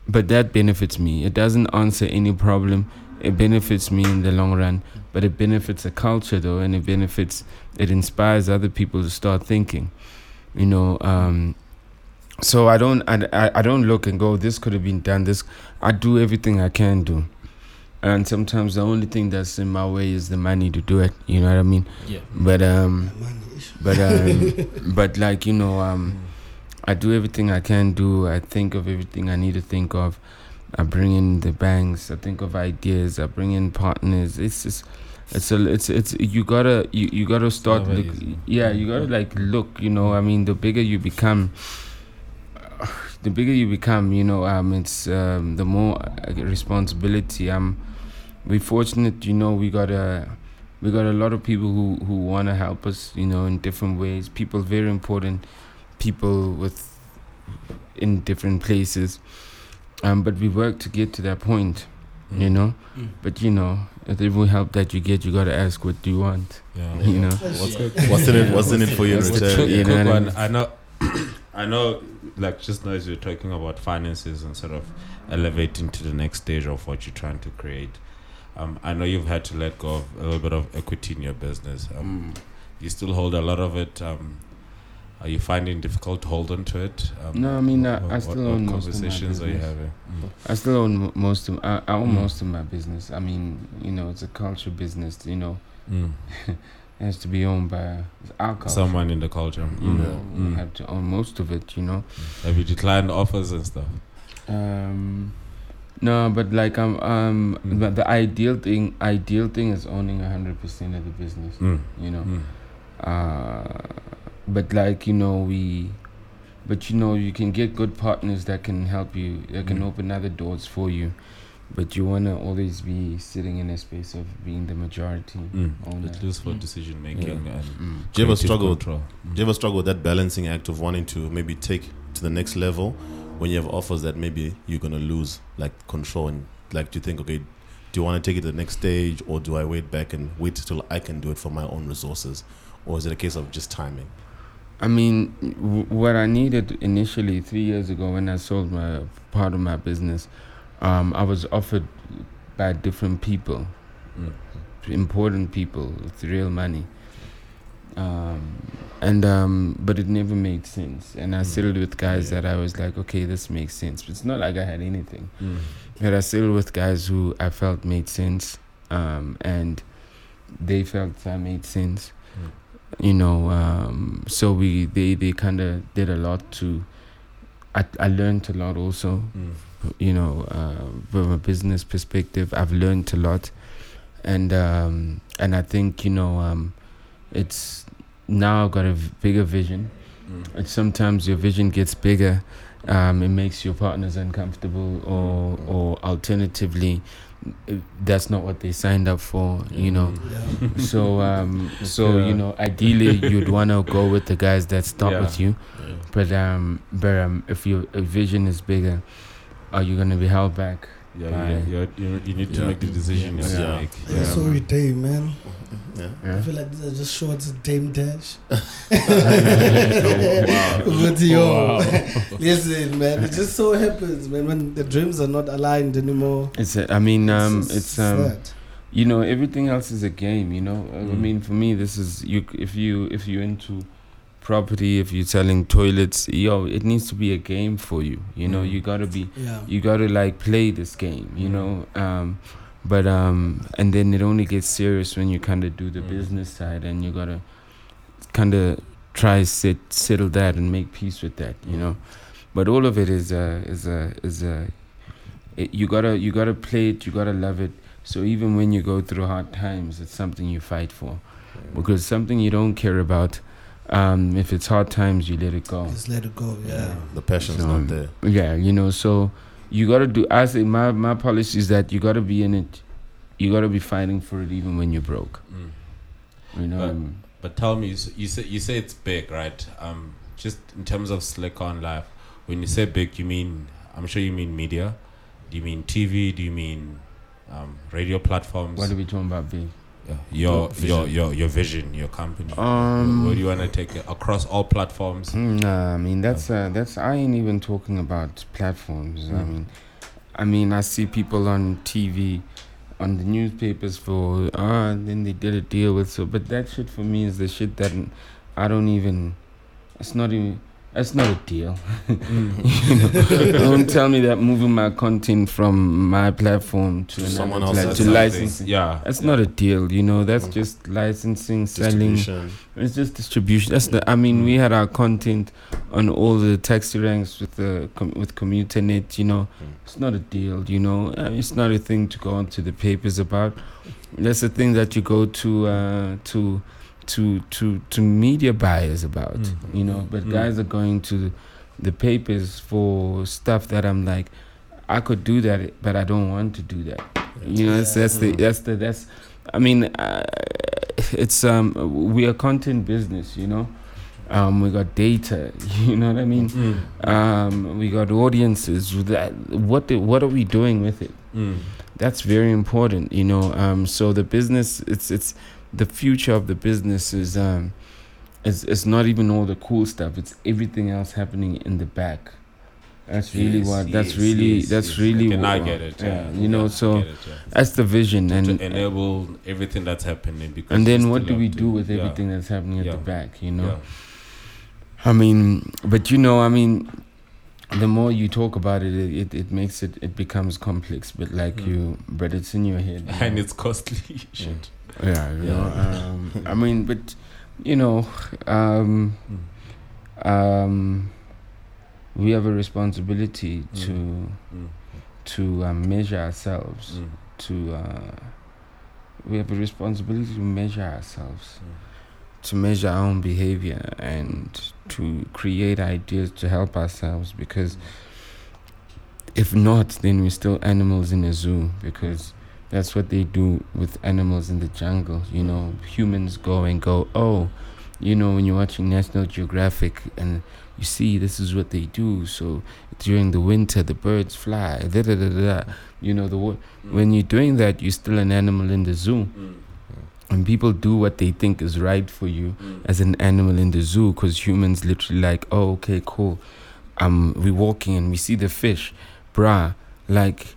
but that benefits me. It doesn't answer any problem. It benefits me in the long run, but it benefits a culture though, and it benefits, it inspires other people to start thinking, you know. Um, so I don't, I, I don't look and go, this could have been done. This, I do everything I can do, and sometimes the only thing that's in my way is the money to do it. You know what I mean? Yeah. But um, but um, but like you know, um, I do everything I can do. I think of everything I need to think of. I bring in the banks. I think of ideas. I bring in partners. It's just, it's a, it's, it's. You gotta, you, you gotta start. No look, yeah, you gotta like look. You know, I mean, the bigger you become, the bigger you become. You know, um, it's um, the more responsibility. Um, we're fortunate. You know, we got a, we got a lot of people who who wanna help us. You know, in different ways. People very important. People with, in different places. Um, but we work to get to that point, mm. you know. Mm. But you know, if every help that you get, you gotta ask, what do you want? Yeah. You know, what's, what's in it? What's in it for you in return? You know, I, mean? I know, I know. Like just now, as you're talking about finances and sort of elevating to the next stage of what you're trying to create, um, I know you've had to let go of a little bit of equity in your business. Um, mm. You still hold a lot of it. Um, Are you finding it difficult to hold on to it? Um, no, I mean, what, I, I what, still what own most of my business. Are you having? Mm. I still own m- most of, I, I own mm. most of my business. I mean, you know, it's a culture business, you know. Mm. It has to be owned by our culture. Someone in the culture. Mm. You know, mm. you have to own most of it, you know. Mm. Have you declined offers and stuff? Um, no, but like um, um, mm. but the ideal thing, ideal thing is owning one hundred percent of the business, mm. you know. Mm. Uh... But like, you know, we, but you know, you can get good partners that can help you, that can mm. open other doors for you. But you want to always be sitting in a space of being the majority mm. owner. At least for mm. decision making. Yeah. Mm. Do you ever struggle? Control. Do you ever struggle with that balancing act of wanting to maybe take to the next level when you have offers that maybe you're going to lose like control and like do you think, okay, do you want to take it to the next stage or do I wait back and wait till I can do it for my own resources? Or is it a case of just timing? I mean, w- what I needed initially three years ago when I sold my part of my business, um, I was offered by different people, mm. important people with real money, um, and um, but it never made sense. And I mm. settled with guys yeah. that I was like, okay, this makes sense. But it's not like I had anything, mm. but I settled with guys who I felt made sense, um, and they felt that made sense. Mm. You know, um, so we they, they kind of did a lot to. I I learned a lot also, mm. you know, uh, from a business perspective. I've learned a lot, and um, and I think you know, um, it's now I've got a v- bigger vision. Mm. And sometimes your vision gets bigger, um, it makes your partners uncomfortable, or mm. or alternatively. That's not what they signed up for, you know. Yeah. So, um, so yeah. you know, ideally you'd want to go with the guys that start yeah. with you, yeah. but um, but um, if your vision is bigger, are you gonna be held back? Yeah, yeah, yeah. You, you need to yeah. make the decision. Yeah. Yeah. Make. Yeah. Yeah. Sorry, Dave, man. Yeah. Yeah. I feel like these are just shorts of Dame Dash. Video. Wow. Listen, man, it just so happens, man, when the dreams are not aligned anymore. It's. A, I mean, um, it's. it's um, sad. You know, everything else is a game. You know, mm. I mean, for me, this is you. If you if you're into property, if you're selling toilets, yo, it needs to be a game for you. You know, mm. you gotta be, yeah. you gotta like play this game. You mm. know, um, but um, and then it only gets serious when you kind of do the mm. business side, and you gotta kind of try sit settle that and make peace with that. You know, but all of it is a is a is a it, you gotta you gotta play it. You gotta love it. So even when you go through hard times, it's something you fight for, mm. because something you don't care about. Um, if it's hard times, you let it go. Just let it go. Yeah, yeah. The passion's so, not there. Yeah, you know. So you gotta do. I say my my policy is that you gotta be in it. You gotta be fighting for it, even when you're broke. Mm. You know. But, I mean? But tell me, you, you say you say it's big, right? Um, just in terms of Slick on Life, when you say big, you mean I'm sure you mean media. Do you mean T V? Do you mean um, radio platforms? What are we talking about, big? Your your your your vision, your company. Um, where do you want to take it across all platforms? Nah, I mean that's uh, that's I ain't even talking about platforms. Mm-hmm. I mean, I mean I see people on T V, on the newspapers for ah, uh, then they did a deal with so. But that shit for me is the shit that I don't even. It's not even. It's not a deal. Mm. You know, don't tell me that moving my content from my platform to, to someone else pla- to licensing. Yeah, that's yeah. not a deal. You know, that's okay. just licensing, selling. It's just distribution. That's the. I mean, mm. we had our content on all the taxi ranks with the com- with Commuternet. You know, mm. it's not a deal. You know, I mean, it's not a thing to go onto the papers about. That's the thing that you go to uh, to. to to to media buyers about mm. you know but mm. guys are going to the papers for stuff that I'm like I could do that but I don't want to do that you know yeah. that's, that's the that's the that's I mean uh, it's um we are content business you know um we got data you know what I mean mm. um we got audiences that what the, what are we doing with it mm. that's very important you know um so the business it's it's the future of the business is um is it's not even all the cool stuff, it's everything else happening in the back. That's really yes, what that's yes, really yes, that's yes. really what I get it. Yeah, yeah. You know, yeah, so it, yeah. that's the vision to and to enable everything that's happening because and then what do we do with yeah. everything that's happening at yeah. the back, you know? Yeah. I mean but you know, I mean the more you talk about it, it, it, it makes it it becomes complex, but like mm. you but it's in your head. And know? It's costly shit. Yeah. Yeah, you yeah. know, um, I mean, but, you know, um, um, we have a responsibility mm. to mm. to uh, measure ourselves, mm. to, uh, we have a responsibility to measure ourselves, mm. to measure our own behavior and to create ideas to help ourselves because mm. if not, then we're still animals in a zoo because that's what they do with animals in the jungle, you know. Humans go and go, oh, you know, when you're watching National Geographic and you see this is what they do. So during the winter, the birds fly, da da da da. You know, the wo- mm. when you're doing that, you're still an animal in the zoo. Mm. And people do what they think is right for you mm. as an animal in the zoo because humans literally like, oh, okay, cool. Um, we're walking and we see the fish, brah, like...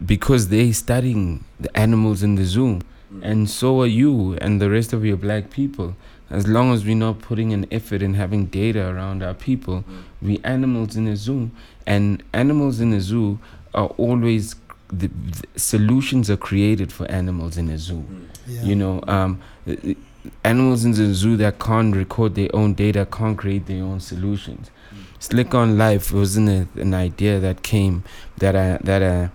because they're studying the animals in the zoo mm. and so are you and the rest of your black people. As long as we're not putting an effort in having data around our people, mm. we animals in a zoo, and animals in a zoo are always the, the solutions are created for animals in a zoo. Mm. Yeah. You know, um animals in the zoo that can't record their own data can't create their own solutions. Mm. Slick on Life wasn't a, an idea that came that I that I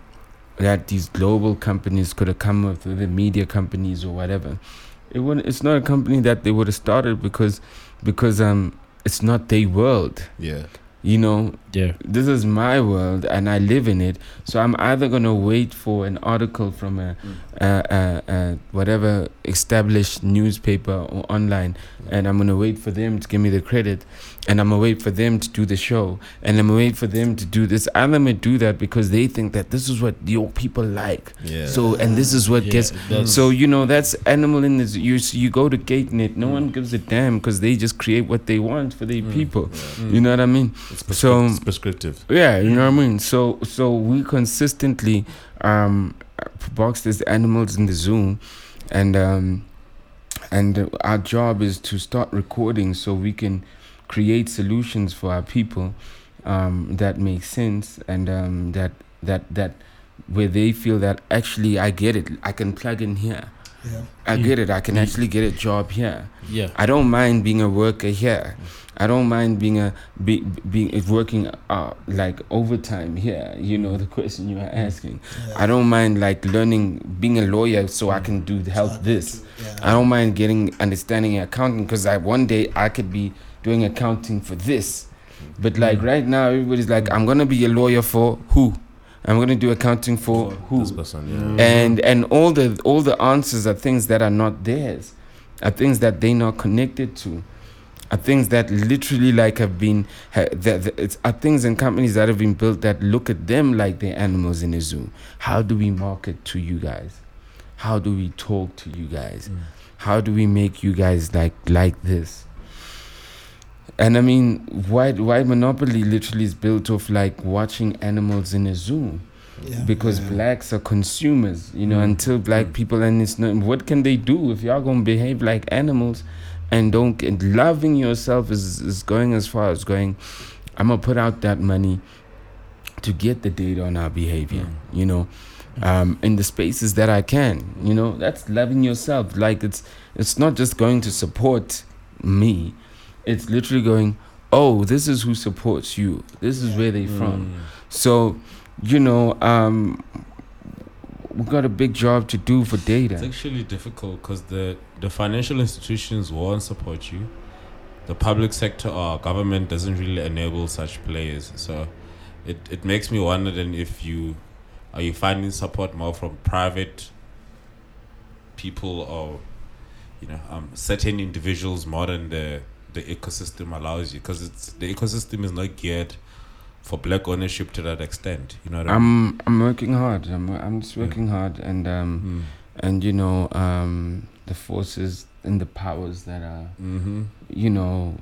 that these global companies could have come up with, the media companies or whatever. It wouldn't, it's not a company that they would have started because because um it's not their world. Yeah. You know, Yeah. This is my world and I live in it. So I'm either going to wait for an article from a, mm. a, a, a whatever established newspaper or online, and I'm going to wait for them to give me the credit, and I'm going to wait for them to do the show, and I'm going to wait for them to do this. I'm going to do that because they think that this is what your people like. Yeah. So, and this is what yeah, gets... So, you know, that's animal in this. You, you go to GateNet, no mm. one gives a damn because they just create what they want for their mm. people. Yeah. Mm. You know what I mean? It's prescriptive. So, it's prescriptive. Yeah, you know what I mean? So, so we consistently um, boxed as animals in the zoo, and um, and our job is to start recording so we can create solutions for our people um, that make sense, and um, that that that where they feel that actually I get it, I can plug in here. Yeah. I get it. I can actually get a job here. Yeah. I don't mind being a worker here. I don't mind being a be, being working uh, like overtime here. You know the question you are asking. Yeah. I don't mind like learning being a lawyer so I can do help so I this. Do, yeah. I don't mind getting understanding accounting because I one day I could be doing accounting for this, but like mm. right now everybody's like I'm gonna be a lawyer for who. I'm gonna do accounting for who, this person, yeah. and and all the all the answers are things that are not theirs, are things that they're not connected to, are things that literally like have been ha, that, that it's are things and companies that have been built that look at them like they're animals in a zoo. How do we market to you guys? How do we talk to you guys? Mm. How do we make you guys like like this? And I mean, why why Monopoly literally is built off like watching animals in a zoo, yeah, because yeah. blacks are consumers, you know. Mm. Until black mm. people, and it's not, what can they do if y'all gonna behave like animals, and don't and loving yourself is is going as far as going. I'm gonna put out that money to get the data on our behavior, mm. you know, mm. um, in the spaces that I can, you know. That's loving yourself. Like it's it's not just going to support me. It's literally going, oh, this is who supports you. This is yeah. where they from. Mm. So, you know, um, we've got a big job to do for data. It's actually difficult because the, the financial institutions won't support you. The public sector or government doesn't really enable such players. So it, it makes me wonder then if you are you finding support more from private people or, you know, um, certain individuals more than the the ecosystem allows you, because it's the ecosystem is not geared for black ownership to that extent, you know what I mean? I'm I'm working hard. I'm I'm just working yeah. hard, and um mm. and you know um the forces and the powers that are mm-hmm. you know,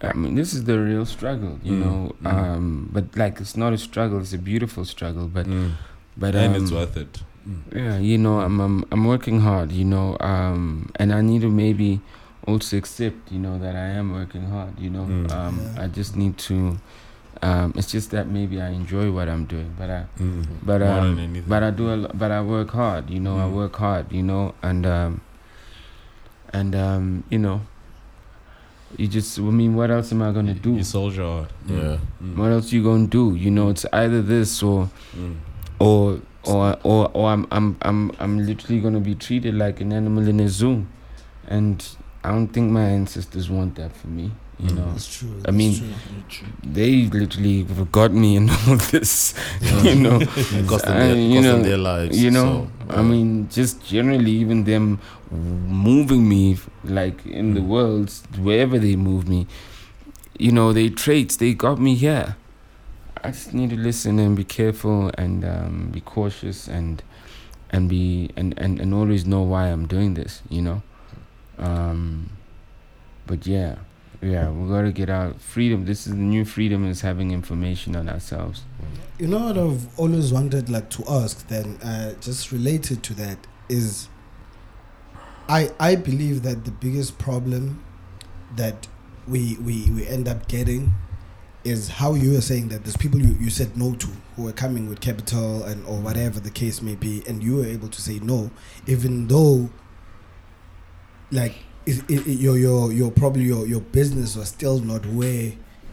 I mean, this is the real struggle, you mm. know, mm. um but like it's not a struggle, it's a beautiful struggle, but mm. but and um, it's worth it. Mm. Yeah, you know, I'm, I'm I'm working hard, you know, um and I need to maybe also accept, you know, that I am working hard, you know. Mm. Um, yeah. I just need to. Um, it's just that maybe I enjoy what I'm doing, but I, mm. but um, but I do a lot, but I work hard, you know. Mm. I work hard, you know, and um, and um, you know. You just, I mean, what else am I gonna do? You soldier hard. Yeah. Mm. What else you gonna do? You know, it's either this or, mm. or or or or I'm I'm I'm I'm literally gonna be treated like an animal in a zoo, and I don't think my ancestors want that for me, you mm. know. That's true. That's I mean, true. True. They literally got me in all this, yeah. you know. It cost them their, I, you cost know, them their lives. You know, so, I yeah. mean, just generally, even them moving me, like in mm. the world, wherever they move me, you know, their traits, they got me here. I just need to listen and be careful and um, be cautious and and be and, and, and always know why I'm doing this, you know. Um, but yeah, yeah, we gotta get out. Freedom. This is the new freedom, is having information on ourselves. You know what I've always wanted, like, to ask. Then, uh, just related to that is, I I believe that the biggest problem that we we we end up getting is how you were saying that there's people you, you said no to who were coming with capital and or whatever the case may be, and you were able to say no, even though. Like it, it, your your your probably your, your business was still not where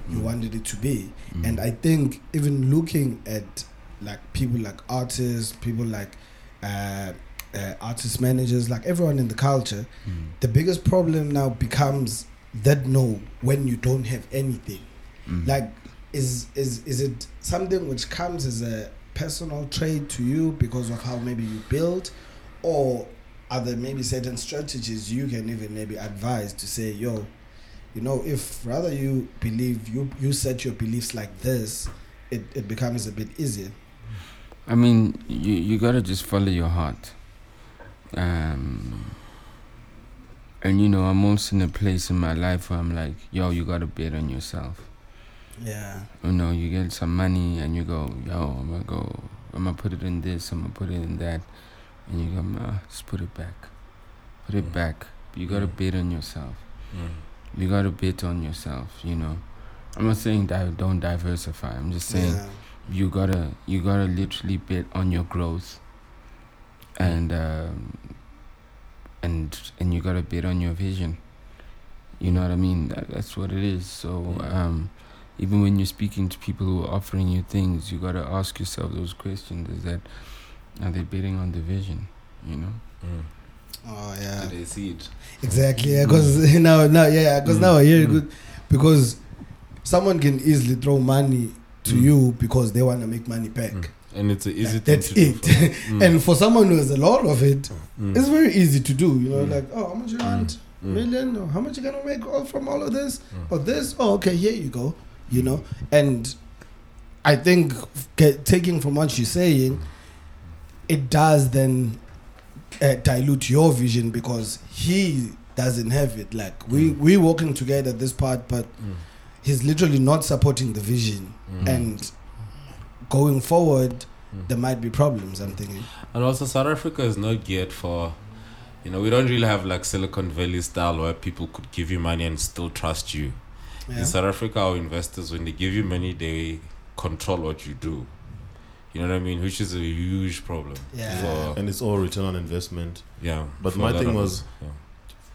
you mm. wanted it to be, mm. and I think even looking at like people like artists, people like uh, uh, artist managers, like everyone in the culture, mm. the biggest problem now becomes that no when you don't have anything, mm. like is is is it something which comes as a personal trait to you because of how maybe you build, or are there maybe certain strategies you can even maybe advise to say, yo, you know, if rather you believe you you set your beliefs like this, it, it becomes a bit easier? I mean, you you gotta just follow your heart. Um, and you know, I'm also in a place in my life where I'm like, yo, you gotta bet on yourself. Yeah. You know, you get some money and you go, yo, I'm gonna go, I'm gonna put it in this, I'm gonna put it in that, and you go, nah, just put it back, put it mm. back. You gotta mm. bet on yourself. Mm. You gotta bet on yourself. You know, I'm not saying that don't diversify. I'm just saying yeah. you gotta, you gotta literally bet on your growth. And um, and and you gotta bet on your vision. You know what I mean? That, that's what it is. So um, even when you're speaking to people who are offering you things, you gotta ask yourself those questions: Is that are they betting on the vision? You know? Mm. Oh yeah. Do they see it? Exactly. Yeah. Because mm. now, now, yeah. Because mm. now I hear mm. good. Because someone can easily throw money to mm. you because they wanna make money back. Mm. And it's an easy yeah, thing that's to do it. For mm. and for someone who has a lot of it, mm. it's very easy to do. You know, mm. like, oh, how much you want? Mm. Million? Or how much you gonna make all from all of this? Mm. Or this? Oh, okay, here you go. You know, and I think get, taking from what you're saying, it does then uh, dilute your vision because he doesn't have it. Like, we, mm. we're working together this part, but mm. he's literally not supporting the vision. Mm. And going forward, mm. there might be problems, I'm thinking. And also, South Africa is not geared for, you know, we don't really have like Silicon Valley style where people could give you money and still trust you. Yeah. In South Africa, our investors, when they give you money, they control what you do. You know what I mean? Which is a huge problem. Yeah. For, and it's all return on investment. Yeah. But my thing was, yeah.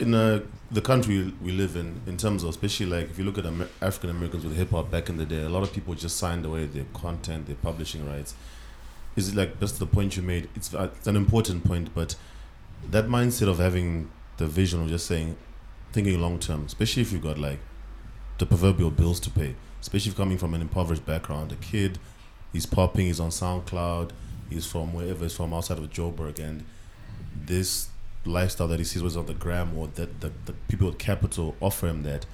in uh, the country we live in, in terms of, especially like if you look at Amer- African Americans with hip hop back in the day, a lot of people just signed away their content, their publishing rights. Is it like, that's the point you made? It's, uh, it's an important point, but that mindset of having the vision of just saying, thinking long term, especially if you've got like the proverbial bills to pay, especially if coming from an impoverished background, a kid, he's popping, he's on SoundCloud, he's from wherever, he's from outside of Joburg, and this lifestyle that he sees was on the gram, or that the, the people with capital offer him, that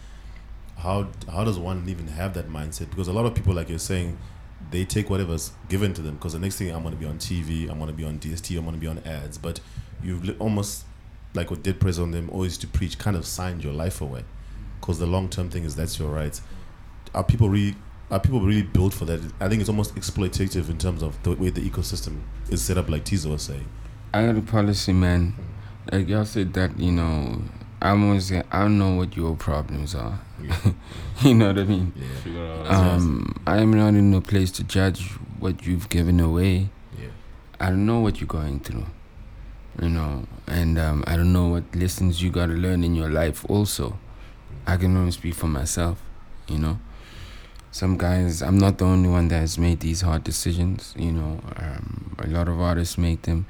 how how does one even have that mindset? Because a lot of people, like you're saying, they take whatever's given to them, because the next thing, I'm going to be on T V, I'm going to be on D S T V, I'm going to be on ads. But you've li- almost like what Dead President them always to preach, kind of signed your life away, because the long term thing is that's your rights. Are people really are people really built for that? I think it's almost exploitative in terms of the way the ecosystem is set up, like Tizo was saying. I got a policy, man. Like y'all said that, you know, I'm always saying, I don't know what your problems are. Yeah. You know what I mean? Yeah. Um, I'm not in a place to judge what you've given away. Yeah. I don't know what you're going through, you know, and um, I don't know what lessons you got to learn in your life also. I can only speak for myself, you know. Some guys, I'm not the only one that has made these hard decisions, you know. Um, a lot of artists make them.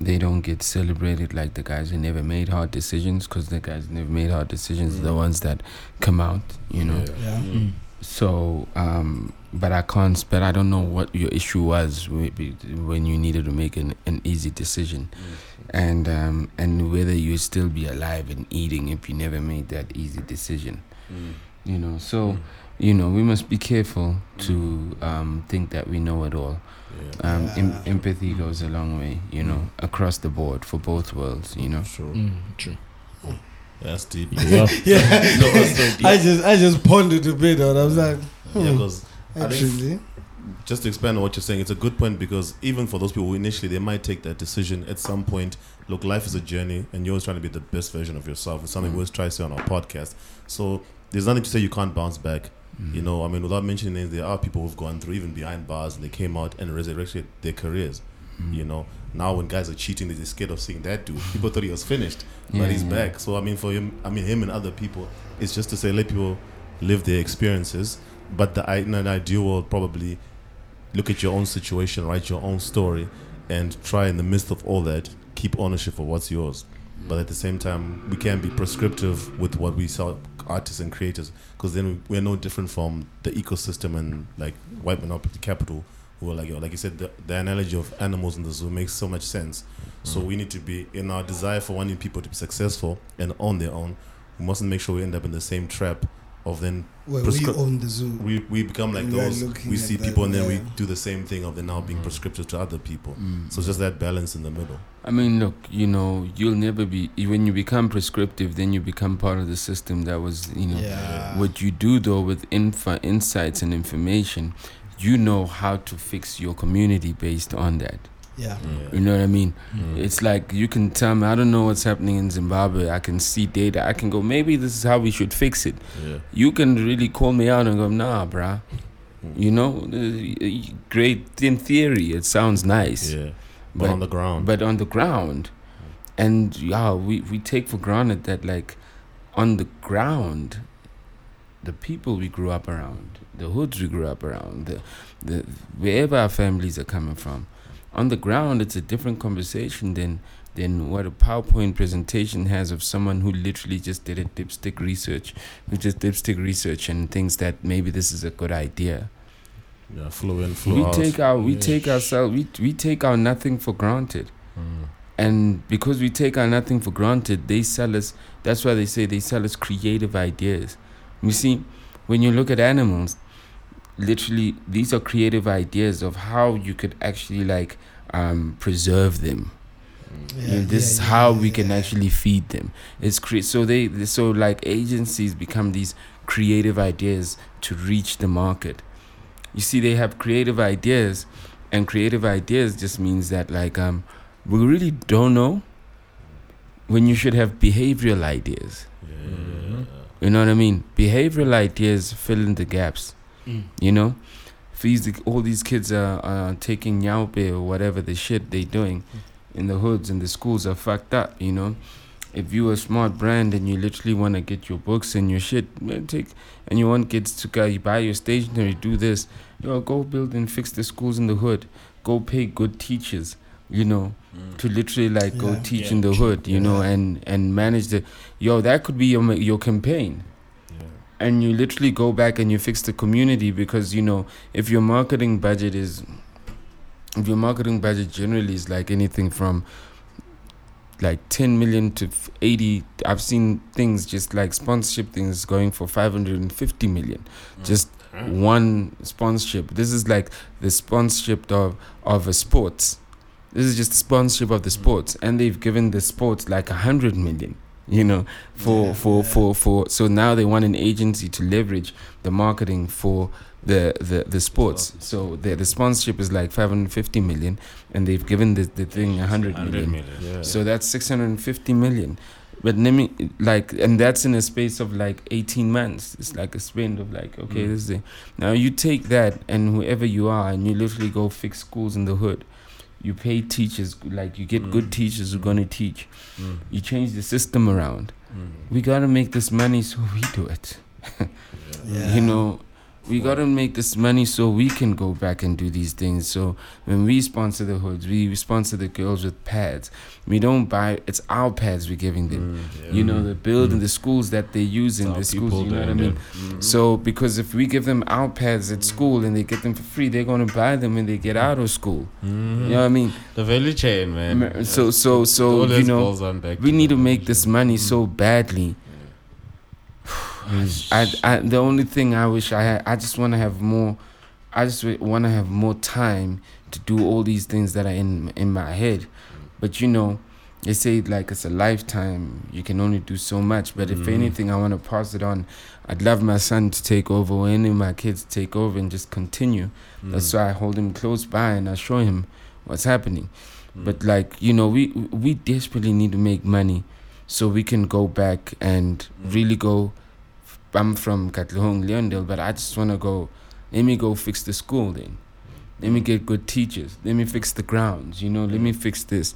They don't get celebrated like the guys who never made hard decisions, because the guys who never made hard decisions mm. are the ones that come out, you know. Yeah. Yeah. Mm. So, um, but I can't, but I don't know what your issue was when you needed to make an, an easy decision, mm. and um, and whether you still be alive and eating if you never made that easy decision, mm. you know. So, mm. you know, we must be careful mm. to um, think that we know it all. Yeah. Um, em- empathy goes a long way, you know, across the board for both worlds, you know. Sure. Mm, true. Oh, that's deep. Yeah. yeah. No, so deep. I just I just pondered a bit on. I was like, hmm, yeah, because actually, just to expand on what you're saying, it's a good point, because even for those people who initially they might take that decision at some point. Look, life is a journey, and you're always trying to be the best version of yourself. It's something mm. we always try to say on our podcast. So there's nothing to say you can't bounce back. You know, I mean, without mentioning names, there are people who've gone through, even behind bars, and they came out and resurrected their careers. Mm. You know, now when guys are cheating, they're scared of seeing that dude. People thought he was finished, yeah, but he's yeah. back. So, I mean, for him, I mean, him and other people, it's just to say let people live their experiences. But the in an ideal world, probably look at your own situation, write your own story, and try in the midst of all that, keep ownership of what's yours. But at the same time, we can't be prescriptive with what we sell artists and creators, because then we're no different from the ecosystem and like white monopoly capital. Well, like, like you said, the, the analogy of animals in the zoo makes so much sense. Mm-hmm. So we need to be, in our desire for wanting people to be successful and own their own, we mustn't make sure we end up in the same trap of then... Well, prescri- we own the zoo. We, we become like we those. We see people that, and then yeah. we do the same thing of them now being mm-hmm. prescriptive to other people. Mm-hmm. So it's just that balance in the middle. I mean, look, you know, you'll never be... When you become prescriptive, then you become part of the system that was, you know... Yeah. What you do, though, with info, insights and information... You know how to fix your community based on that. Yeah. Mm. You know what I mean? Mm. It's like you can tell me, I don't know what's happening in Zimbabwe. I can see data. I can go, maybe this is how we should fix it. Yeah. You can really call me out and go, nah, bruh. Mm. You know, great in theory. It sounds nice. Yeah. But, but on the ground. But on the ground. And yeah, we, we take for granted that, like, on the ground, the people we grew up around, the hoods we grew up around, the, the wherever our families are coming from, on the ground it's a different conversation than than what a PowerPoint presentation has of someone who literally just did a dipstick research, who just dipstick research and thinks that maybe this is a good idea. Yeah, flow in, flow we out. Take our, we yeah. take ourselves, we we take our nothing for granted. Mm. And because we take our nothing for granted, they sell us. That's why they say they sell us creative ideas. You see, when you look at animals, literally, these are creative ideas of how you could actually, like, um, preserve them. Yeah, you know, this yeah, is yeah, how yeah, we yeah. can actually feed them. It's cre- so they so like agencies become these creative ideas to reach the market. You see, they have creative ideas, and creative ideas just means that, like, um, we really don't know when you should have behavioral ideas. Yeah. You know what I mean? Behavioral ideas fill in the gaps. Mm. You know, these all these kids are, are taking nyaope or whatever the shit they doing in the hoods, and the schools are fucked up. You know, if you a smart brand and you literally want to get your books and your shit, take and you want kids to go, you buy your stationery, do this. You know, go build and fix the schools in the hood. Go pay good teachers. You know, mm. to literally like yeah, go teach yeah, in the hood, you yeah. know, and, and manage the, yo, that could be your your campaign. Yeah. And you literally go back and you fix the community because, you know, if your marketing budget is, if your marketing budget generally is like anything from like ten million to eighty, I've seen things just like sponsorship things going for five hundred fifty million, mm. just mm. one sponsorship. This is like the sponsorship of, of a sports. This is just the sponsorship of the sports, and they've given the sports like a hundred million, you know, for, yeah, for, yeah. for, for, so now they want an agency to leverage the marketing for the, the, the sports. So the, the sponsorship is like five hundred fifty million, and they've given the, the thing a hundred million. million. Yeah. So that's six hundred fifty million. But let me like, and that's in a space of like eighteen months. It's like a spend of like, okay, mm. this is it. Now you take that and whoever you are, and you literally go fix schools in the hood. You pay teachers, like you get mm. good teachers who are going to teach. Mm. You change the system around. Mm. We got to make this money so we do it. yeah. Yeah. You know, we got to make this money so we can go back and do these things. So when we sponsor the hoods, we sponsor the girls with pads. We don't buy, it's our pads we're giving them. Mm. Yeah. You know, the building, mm. the schools that they're using, the schools, you know what I mean? Mm. So because if we give them our pads at school and they get them for free, they're going to buy them when they get out of school. Mm. You know what I mean? The value chain, man. So, so, so, you know, we need to make this money mm. so badly. I, I, the only thing I wish I had, I just want to have more, I just want to have more time to do all these things that are in in my head. But you know, they say like it's a lifetime, you can only do so much. But if mm. anything, I want to pass it on. I'd love my son to take over, or any of my kids to take over and just continue. Mm. That's why I hold him close by and I show him what's happening. Mm. But like, you know, we we desperately need to make money so we can go back and mm. really go. I'm from Katlehong, Leondale, but I just want to go, let me go fix the school then. Let me get good teachers. Let me fix the grounds, you know, let me fix this.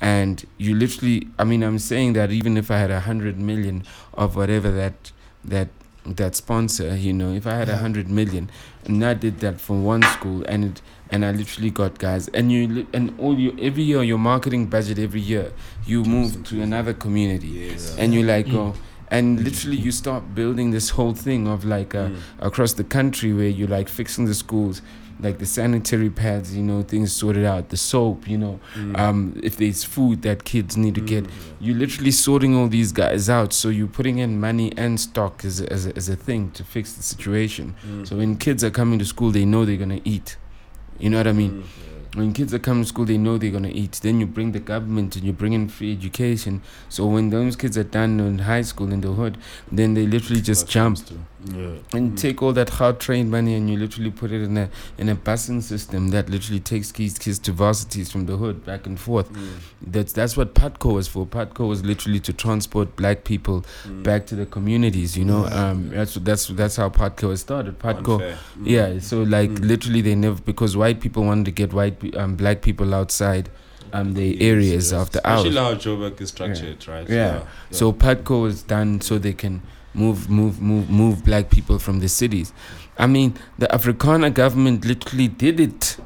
And you literally, I mean, I'm saying that even if I had a hundred million of whatever that, that, that sponsor, you know, if I had a hundred million and I did that for one school and it, and I literally got guys and you, and all you, every year, your marketing budget every year, you move to another community yes. and you like go, And literally you start building this whole thing of like uh, mm. across the country where you're like fixing the schools, like the sanitary pads, you know, things sorted out, the soap, you know, mm. um, if there's food that kids need to mm. get, you're literally sorting all these guys out. So you're putting in money and stock as a, as a, as a thing to fix the situation. Mm. So when kids are coming to school, they know they're going to eat. You know what I mean? Mm. When kids are coming to school, they know they're going to eat. Then you bring the government and you bring in free education. So when those kids are done in high school in the hood, then they literally just That's jump yeah. and mm-hmm. take all that hard-trained money and you literally put it in a in a busing system that literally takes kids, kids to varsities from the hood back and forth. Mm. That's, that's what PATCO was for. PATCO was literally to transport black people mm. back to the communities, you know. Yeah. Um, that's, that's, that's how PATCO was started. PATCO, Unfair. yeah, so like mm. literally they never, because white people wanted to get white Um, black people outside um, their yes, areas yes. after hours. Especially how Joburg is structured, yeah. right? Yeah. Yeah. yeah. So PATCO is done so they can move, move, move, move black people from the cities. I mean, the Afrikaner government literally did it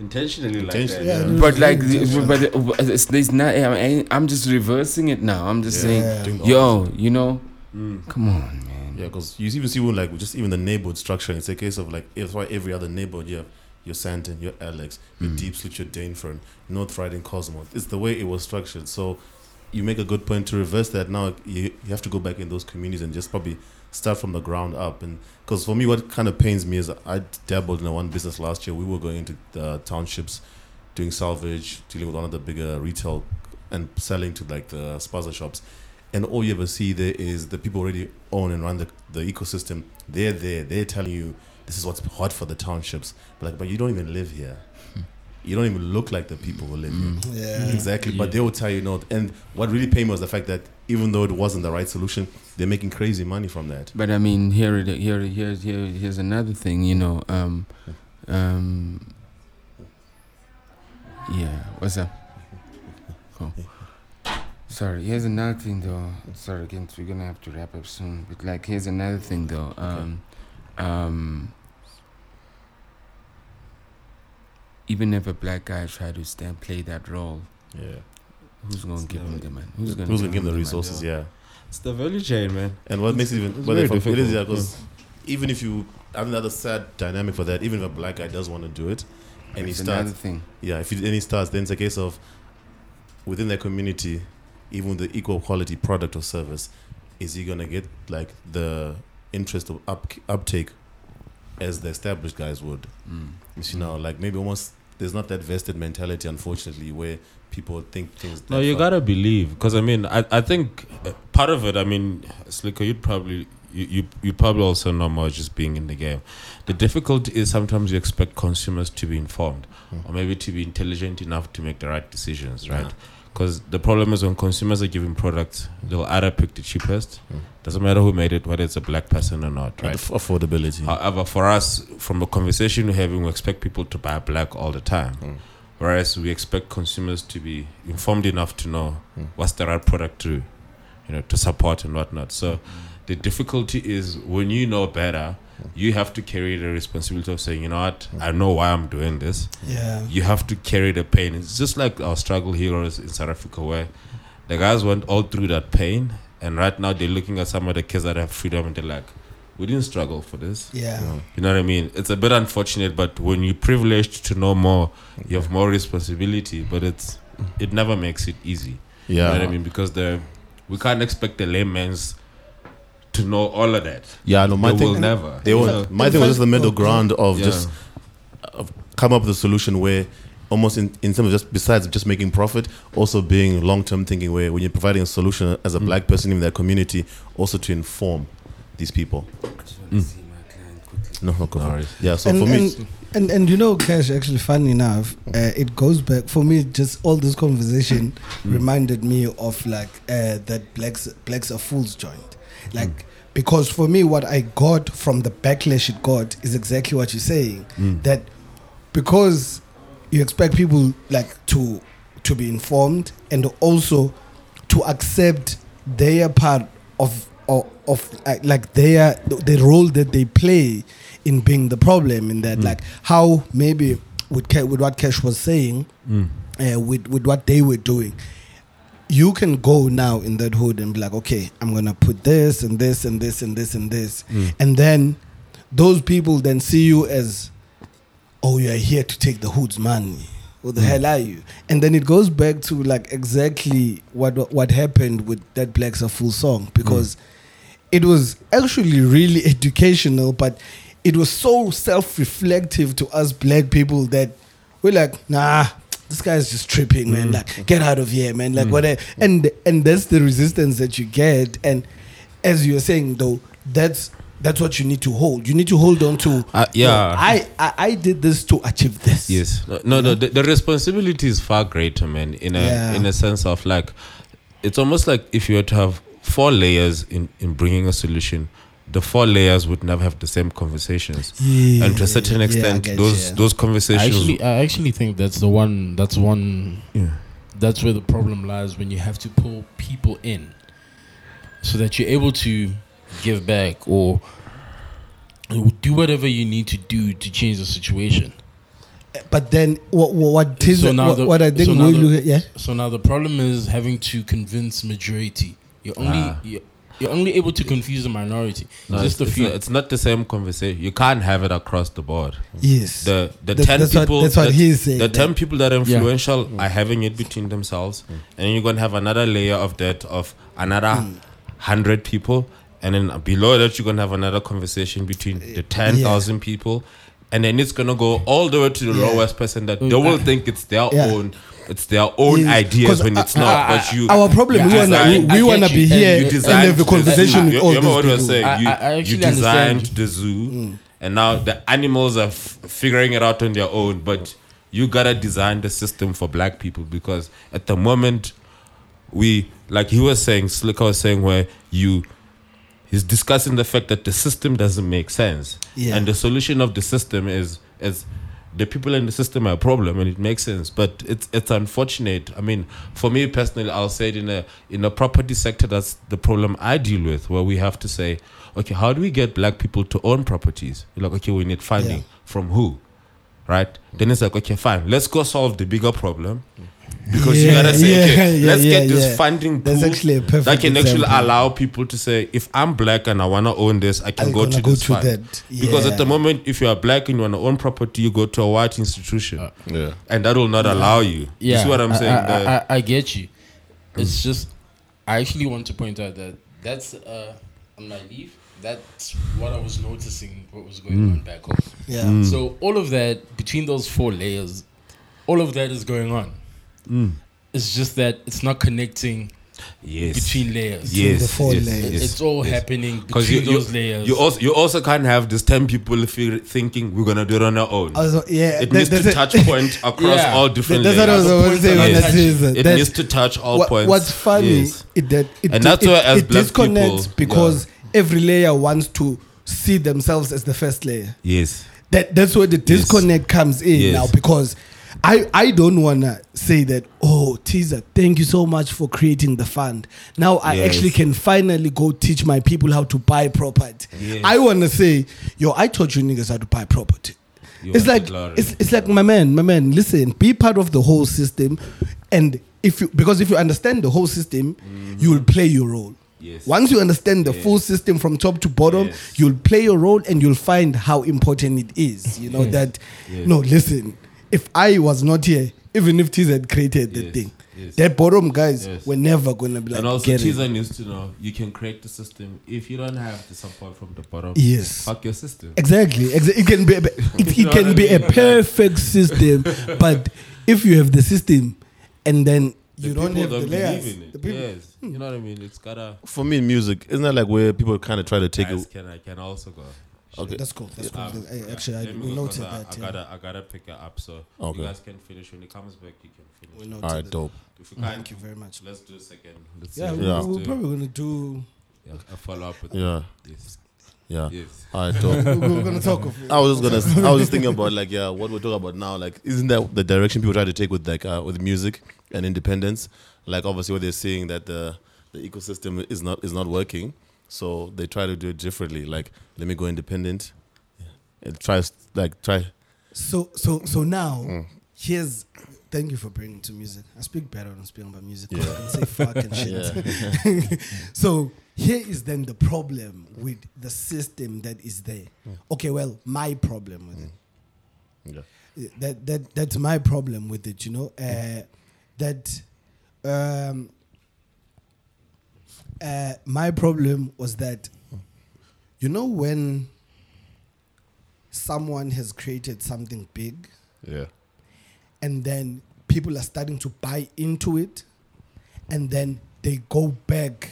intentionally, intentionally like that. Yeah, but like, the, but the, there's not. I, I'm just reversing it now. I'm just yeah. saying, yo, you know, mm. come on, man. Yeah, because you even see when like just even the neighborhood structure. It's a case of like it's why every other neighborhood you have. Your Sandton, your Alex, your mm. Deep Slit, your Dainfern, North Riding, Cosmos. It's the way it was structured. So you make a good point to reverse that. Now you, you have to go back in those communities and just probably start from the ground up. And because for me, what kind of pains me is I dabbled in one business last year. We were going into the townships, doing salvage, dealing with one of the bigger retail and selling to like the spaza shops. And all you ever see there is the people already own and run the, the ecosystem. They're there. They're telling you, this is what's hot for the townships. But like, but you don't even live here. You don't even look like the people who live mm. here. Yeah. Exactly. Yeah. But they will tell you not. And what really pained me was the fact that even though it wasn't the right solution, they're making crazy money from that. But I mean, here, here, here, here here's another thing. You know, um, um, yeah. What's up? Cool. Sorry. Here's another thing, though. Sorry, again, we're gonna have to wrap up soon. But like, here's another thing, though. Um, okay. um Even if a black guy tried to stand play that role, yeah, who's gonna it's give him the man? Who's gonna, who's give, gonna him give him the, the resources? Man, yeah. yeah, it's the value chain, man. And what it's, makes it even well, it is yeah, because yeah. even if you, I mean, another sad dynamic for that. Even if a black guy does want to do it, and it's he starts, thing. yeah, if he, and he starts, then it's a case of within their community, even with the equal quality product or service, is he gonna get like the interest of up, uptake as the established guys would? Mm. You see mm. now, like maybe almost. There's not that vested mentality, unfortunately, where people think things. No, you gotta believe, because I mean, I, I think part of it. I mean, Slicker, you'd probably you, you you probably also know more just being in the game. The difficulty is sometimes you expect consumers to be informed, mm. or maybe to be intelligent enough to make the right decisions, right? Because yeah. the problem is when consumers are giving products, they'll either pick the cheapest. Mm. Doesn't matter who made it, whether it's a black person or not, right? Affordability. However, for us, from a conversation we're having, we expect people to buy black all the time. Mm. Whereas we expect consumers to be informed enough to know mm. what's the right product to, you know, to support and whatnot. So mm. the difficulty is when you know better, mm. you have to carry the responsibility of saying, you know what, mm. I know why I'm doing this. Yeah. You have to carry the pain. It's just like our struggle heroes in South Africa where the guys went all through that pain. And right now they're looking at some of the kids that have freedom and they're like, we didn't struggle for this. Yeah. No. You know what I mean? It's a bit unfortunate, but when you're privileged to know more, you have more responsibility, but it's it never makes it easy. Yeah. You know what I mean? Because the we can't expect the layman's to know all of that. Yeah, no, my they thing will never. They will, my thing was just the middle ground of yeah. just of come up with a solution where almost in, in terms of just besides just making profit, also being long-term thinking where when you're providing a solution as a mm. black person in their community, also to inform these people. I just want to mm. see my client quickly. No, no, no. Right. Yeah, so and, for me... And, and, and you know, Cash, actually, funny enough, uh, it goes back, for me, just all this conversation mm. reminded me of like uh, that blacks, blacks are fools joint. Like... Mm. Because for me, what I got from the backlash it got is exactly what you're saying. Mm. That because... You expect people like to to be informed and also to accept their part of of, of uh, like their the role that they play in being the problem in that mm. like how maybe with with what Cash was saying mm. uh, with with what they were doing. you can go now in that hood and be like, okay, I'm going to put this and this and this and this and this. Mm. And then those people then see you as, oh, you're here to take the hood's money. Who the mm. hell are you? And then it goes back to like exactly what what happened with that Blacks Are Full song, because mm. it was actually really educational, but it was so self-reflective to us black people that we're like, nah, this guy's just tripping, man. Mm. Like, get out of here, man. Like, mm. whatever. And and that's the resistance that you get. And as you're saying, though, that's that's what you need to hold. You need to hold on to. Uh, yeah, uh, I, I I did this to achieve this. Yes. No, no. no the, the responsibility is far greater, man. In a yeah. in a sense of like, it's almost like if you were to have four layers in in bringing a solution, the four layers would never have the same conversations, yeah, and to a certain extent, yeah, guess, those yeah. those conversations. I actually, I actually think that's the one. That's one. Yeah. That's where the problem lies, when you have to pull people in, so that you're able to give back or do whatever you need to do to change the situation. But then, what what is so what, the, what I think? So now, the, yeah? so now the problem is having to convince majority. You're only. Ah. You're, You're only able to confuse the minority. No, just it's, a few. It's, not, it's not the same conversation. You can't have it across the board. Yes. The the that's, ten that's people. What, that's what that, he's saying. The ten that. people that are influential yeah. are having it between themselves, mm. and you're gonna have another layer of that of another mm. hundred people, and then below that you're gonna have another conversation between the ten thousand yeah. people, and then it's gonna go all the way to the yeah. lowest person that mm. they will think it's their yeah. own. It's their own yeah. ideas when it's uh, not. Uh, but you, our problem, yeah, we wanna we, we wanna be here and, and have a conversation with all these people. You remember what I was saying? You, I, I you designed understand. the zoo, mm. and now the animals are f- figuring it out on their own. But you gotta design the system for black people, because at the moment, we like he was saying, Slick was saying, where you. He's discussing the fact that the system doesn't make sense, yeah. and the solution of the system is is. The people in the system are a problem, and it makes sense, but it's it's unfortunate. I mean, for me personally, I'll say it in a in a property sector, that's the problem I deal with, where we have to say, okay, how do we get black people to own properties? You're like, okay, we need funding. Yeah. From who? Right? Mm-hmm. Then it's like, okay, fine, let's go solve the bigger problem. Because yeah, you gotta say, yeah, okay, yeah, let's yeah, get this yeah. funding pool that can actually allow people to say, if I'm black and I wanna own this, I can I go to go this to fund. Yeah. Because at the moment, if you are black and you wanna own property, you go to a white institution, uh, yeah. and that will not yeah. allow you. Yeah. You see what I'm saying? I, I, I, I get you. It's just, I actually want to point out that that's uh, on my leave. That's what I was noticing. What was going mm. on back home? Yeah. Mm. So all of that between those four layers, all of that is going on. Mm. It's just that it's not connecting yes. between layers. Yes, the four yes, layers. Yes, it's all yes. happening between you, those you, layers. You also you also can't have this ten people thinking we're gonna do it on our own. Also, yeah, it that, needs to a, touch point across yeah. all different that, that's layers. That's what I was saying. Yes. It that, needs to touch all what, points. What's funny yes. is that it, and that's it, why as it black disconnects people, because yeah. every layer wants to see themselves as the first layer. Yes, that that's where the disconnect yes. comes in yes. now, because. I, I don't want to say that, oh, Teaser, thank you so much for creating the fund. Now I yes. actually can finally go teach my people how to buy property. Yes. I want to say, yo, I taught you niggas how to buy property. You it's like, it's, it's like, my man, my man, listen, be part of the whole system. And if you, because if you understand the whole system, mm-hmm. you will play your role. Yes. Once you understand the yes. full system from top to bottom, yes. you'll play your role and you'll find how important it is. You know, yes. that, yes. no, listen. If I was not here, even if T Z had created the yes, thing, yes. that bottom guys yes. were never going to be like, and also T Z needs to know, you can create the system if you don't have the support from the bottom. Yes. Fuck your system. Exactly. It can be a, it, it can be a perfect system, but if you have the system and then you the don't have don't the layers. In it. The people, yes. hmm. You know what I mean? It's gotta... For me, music, isn't that like where people kind of try to take guys it... Can, I can also go... Okay. That's cool. That's cool. Um, I, actually, I noted that. I, I yeah. gotta, I gotta pick it up. So okay. you guys can finish when he comes back. You can finish. All right, dope. If you mm-hmm. can, thank you very much. Let's do a second. Let's yeah, we, yeah. we're probably gonna do yeah, a follow up with yeah. this. Yeah. Yes. All right, dope. we're, we're gonna talk. Of I was just gonna. I was just thinking about like yeah, what we're talking about now. Like, isn't that the direction people try to take with like uh, with music and independence? Like, obviously, what they're seeing that the the ecosystem is not is not working. So they try to do it differently. Like, let me go independent. Yeah. It tries like try. So so so now, mm. here's, thank you for bringing to music. I speak better when I'm speaking about music. Yeah. I can say fuck and shit. Yeah. So here is then the problem with the system that is there. Mm. Okay, well, my problem with mm. it. Yeah. That that that's my problem with it, you know. Uh, that um, uh, my problem was that, you know, when someone has created something big, yeah, and then people are starting to buy into it, and then they go back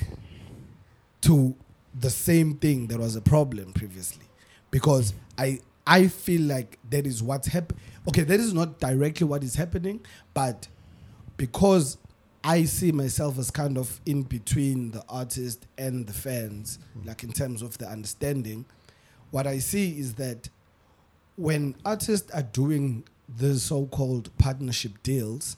to the same thing that was a problem previously. Because I I feel like that is what's happening. Okay, that is not directly what is happening, but because I see myself as kind of in between the artist and the fans, mm-hmm. like in terms of the understanding, what I see is that when artists are doing the so-called partnership deals,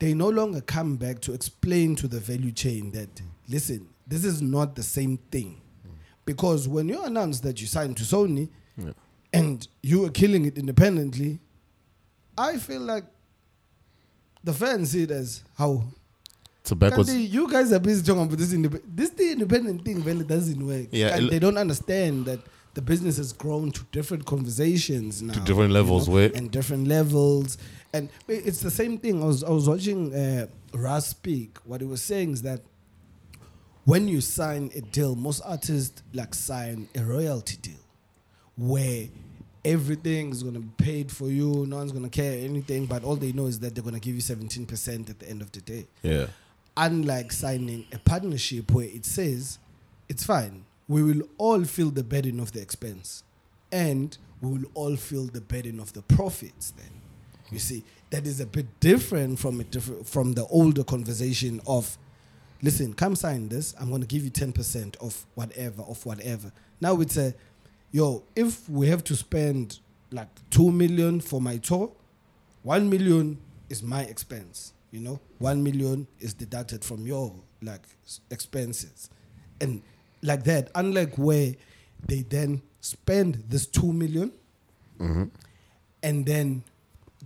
they no longer come back to explain to the value chain that, mm. listen, this is not the same thing. Mm. Because when you announce that you signed to Sony yeah. and you are killing it independently, I feel like the fans see it as how so backwards. You guys are busy talking about this indep- this the independent thing when it doesn't work. Yeah, it l- they don't understand that the business has grown to different conversations now. To different levels, you know, wait. And different levels. And it's the same thing. I was I was watching uh, Ras speak. What he was saying is that when you sign a deal, most artists like sign a royalty deal where everything is going to be paid for you. No one's going to care anything. But all they know is that they're going to give you seventeen percent at the end of the day. Yeah. Unlike signing a partnership where it says, it's fine. We will all feel the burden of the expense, and we will all feel the burden of the profits then. You see, that is a bit different from a diff- from the older conversation of, listen, come sign this, I'm going to give you ten percent of whatever, of whatever. Now it's a, yo, if we have to spend like two million for my tour, one million is my expense, you know? one million is deducted from your like expenses. And like that, unlike where they then spend this two million, mm-hmm. and then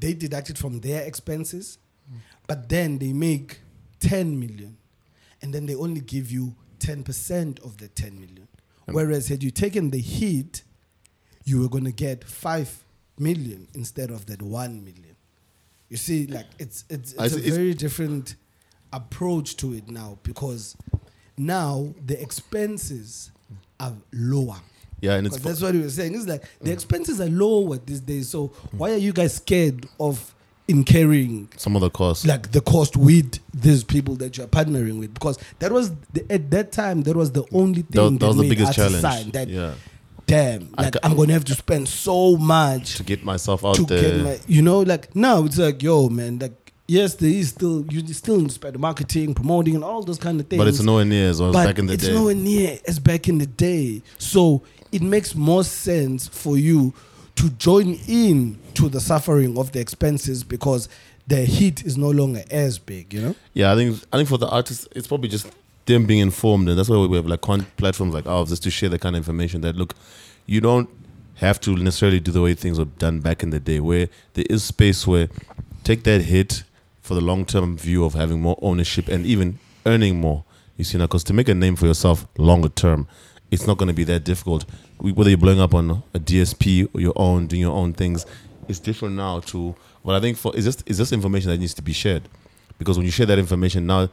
they deduct it from their expenses, mm. but then they make ten million, and then they only give you ten percent of the ten million. Mm. Whereas had you taken the hit, you were gonna get five million instead of that one million. You see, like it's it's, it's a very it's different approach to it now because. Now the expenses are lower. Yeah, and it's that's what you were saying. It's like the expenses are lower these days. So why are you guys scared of incurring some of the cost, like the cost with these people that you're partnering with? Because that was the, at that time that was the only thing that, that was that the biggest challenge. Sign that, yeah. Damn, like ca- I'm gonna have to spend so much to get myself out to there. Get my, you know, like now it's like, yo, man, like. Yes, there is still, you still need to spend marketing, promoting, and all those kind of things. But it's nowhere near as well as back in the it's day. It's nowhere near as back in the day. So it makes more sense for you to join in to the suffering of the expenses because the hit is no longer as big, you know? Yeah, I think I think for the artists, it's probably just them being informed. And that's why we have like con- platforms like ours just to share the kind of information that, look, you don't have to necessarily do the way things were done back in the day where there is space where take that hit for the long-term view of having more ownership and even earning more, you see now, because to make a name for yourself longer term, it's not going to be that difficult. We, whether you're blowing up on a D S P or your own, doing your own things, it's different now to what I think for, is just is just information that needs to be shared. Because when you share that information now,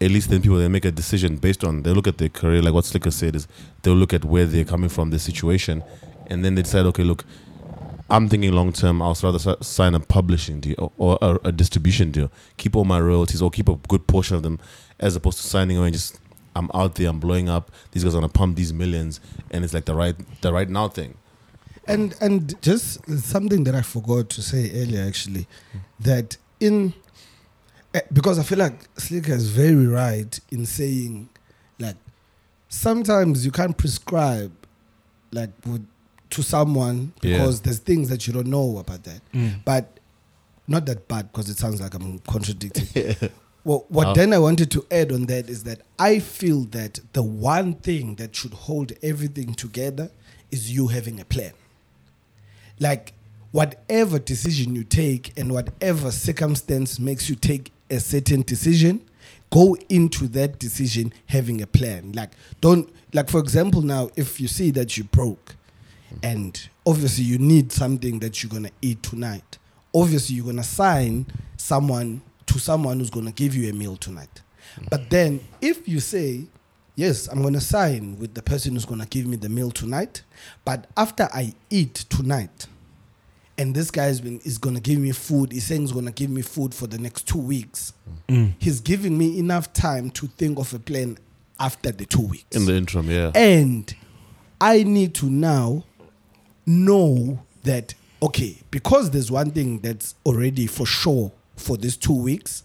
at least then people, they make a decision based on, they look at their career, like what Slicker said is, they'll look at where they're coming from, the situation, and then they decide, okay, look, I'm thinking long-term, I'll rather sign a publishing deal or, or a, a distribution deal. Keep all my royalties or keep a good portion of them as opposed to signing away and just, I'm out there, I'm blowing up. These guys are going to pump these millions. And it's like the right the right now thing. And and just something that I forgot to say earlier, actually, mm-hmm. that in, because I feel like Slicker is very right in saying, like, sometimes you can't prescribe, like, with, to someone because yeah. there's things that you don't know about that. Mm. But not that bad because it sounds like I'm contradicting. yeah. Well, what oh. then I wanted to add on that is that I feel that the one thing that should hold everything together is you having a plan. Like whatever decision you take and whatever circumstance makes you take a certain decision, go into that decision having a plan. Like, don't, like, for example, now, if you see that you're broke and obviously you need something that you're going to eat tonight, obviously you're going to sign someone to someone who's going to give you a meal tonight. But then if you say, yes, I'm going to sign with the person who's going to give me the meal tonight, but after I eat tonight, and this guy has been, is going to give me food, he's saying he's going to give me food for the next two weeks. Mm. He's giving me enough time to think of a plan after the two weeks. In the interim, yeah. And I need to now know that, okay, because there's one thing that's already for sure for these two weeks,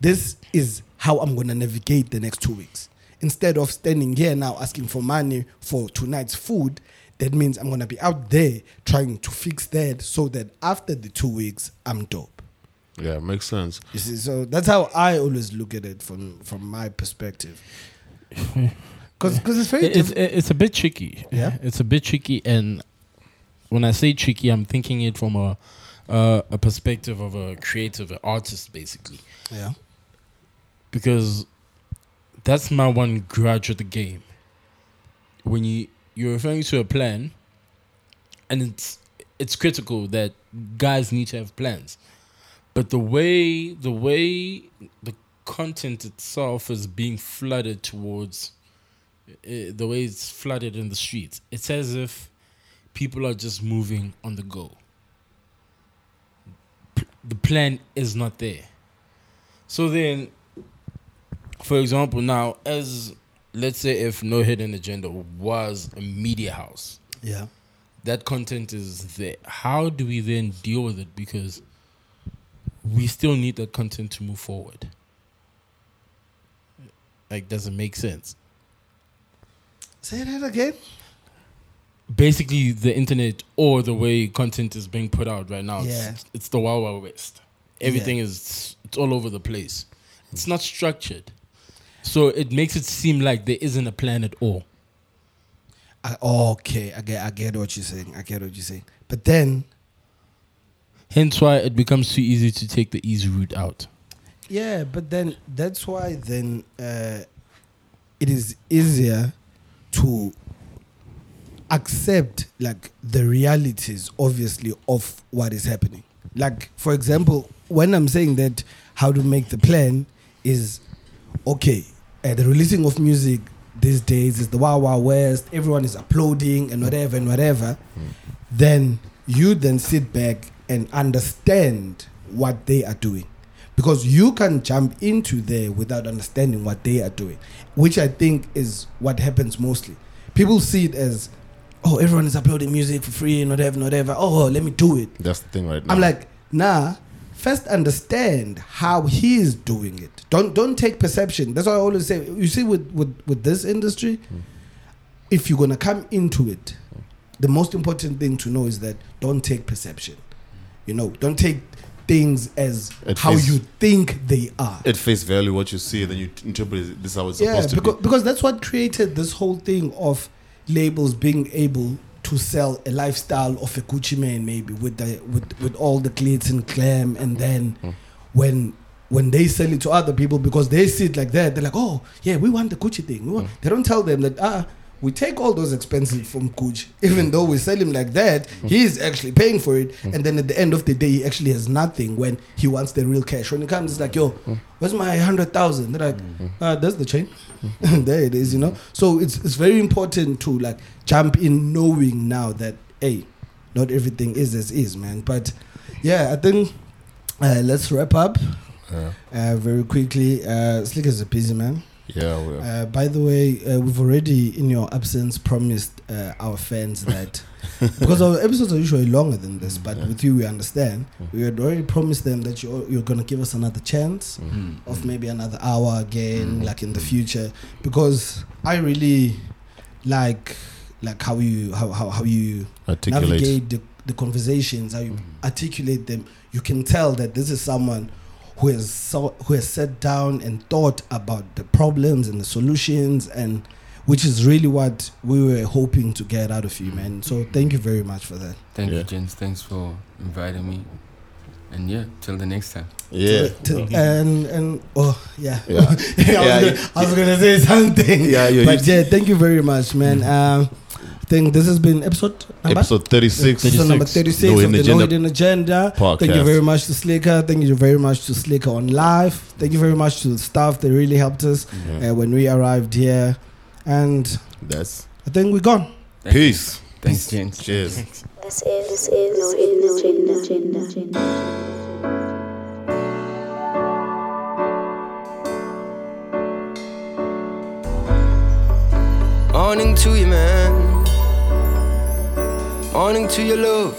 this is how I'm going to navigate the next two weeks. Instead of standing here now asking for money for tonight's food, that means I'm going to be out there trying to fix that so that after the two weeks, I'm dope. Yeah, makes sense. You see, so that's how I always look at it from, from my perspective. Because it's very... It's, it's a bit tricky. Yeah? It's a bit tricky. And when I say tricky, I'm thinking it from a, uh, a perspective of a creative, an artist, basically. Yeah. Because that's my one grudge of the game. When you... You're referring to a plan, and it's it's critical that guys need to have plans. But the way the way the content itself is being flooded towards, uh, the way it's flooded in the streets, it's as if people are just moving on the go. P- the plan is not there. So then, for example, now as... Let's say if No Hidden Agenda was a media house. Yeah. That content is there. How do we then deal with it? Because we still need that content to move forward. Like, does it make sense? Say that again. Basically, the internet or the way content is being put out right now, yeah. it's, it's the Wild Wild West. Everything yeah. is it's all over the place. It's not structured. So it makes it seem like there isn't a plan at all. I, okay, I get, I get what you're saying. I get what you're saying. But then... Hence why it becomes too easy to take the easy route out. Yeah, but then that's why then uh, it is easier to accept like the realities, obviously, of what is happening. Like, for example, when I'm saying that how to make the plan is... Okay, uh, the releasing of music these days is the Wild Wild West. Everyone is uploading and whatever and whatever. Mm. Then you then sit back and understand what they are doing. Because you can jump into there without understanding what they are doing, which I think is what happens mostly. People see it as, oh, everyone is uploading music for free and whatever and whatever. Oh, let me do it. That's the thing right now. I'm like, nah. First, understand how he is doing it. Don't don't take perception. That's why I always say. You see, with, with, with this industry, mm. if you're gonna come into it, the most important thing to know is that don't take perception. You know, don't take things as at how face, you think they are. At face value, what you see, then you interpret this how it's yeah, supposed to because, be. Because that's what created this whole thing of labels being able to sell a lifestyle of a Gucci man, maybe with the with, with all the glitz and glam, and then mm. when when they sell it to other people because they see it like that, they're like, oh yeah, we want the Gucci thing. We want. Mm. They don't tell them that ah, we take all those expenses from Gucci, even though we sell him like that, mm. he is actually paying for it, mm. and then at the end of the day, he actually has nothing when he wants the real cash. When it comes, it's like, yo, mm. where's my hundred thousand? They're like, mm. ah, that's the chain. There it is, you know. So it's it's very important to like jump in knowing now that hey, not everything is as is, man. But yeah, I think uh, let's wrap up yeah. uh, very quickly. Uh, Slick is a busy man. Yeah. We are. Uh, by the way, uh, we've already in your absence promised uh, our fans that because our episodes are usually longer than this, but yeah. with you we understand. Yeah. We had already promised them that you're you're gonna give us another chance mm-hmm. of maybe another hour again, mm-hmm. like in the future, because I really like like how you how how, how you articulate. navigate the, the conversations, how you mm-hmm. articulate them. You can tell that this is someone who has so, who has sat down and thought about the problems and the solutions, and which is really what we were hoping to get out of you, man. So thank you very much for that. Thank yeah. you, James. Thanks for inviting me. And yeah, till the next time. Yeah. Till, till, and and oh yeah. yeah. yeah, I, yeah, was gonna, I was gonna say something. Yeah, yeah. But yeah, thank you very much, man. Um, I think this has been episode number? Episode thirty-six. Episode number thirty-six no of the No Hidden Agenda. Podcast. Thank you very much to Slicker. Thank you very much to Slicker on Life. Thank you very much to the staff that really helped us yeah. uh, when we arrived here. And that's. I think we're gone. Thank Peace. You. Thanks, James. Cheers. Thanks. This is, this is No Hidden Agenda. Agenda. Morning to you, man. Morning to your love.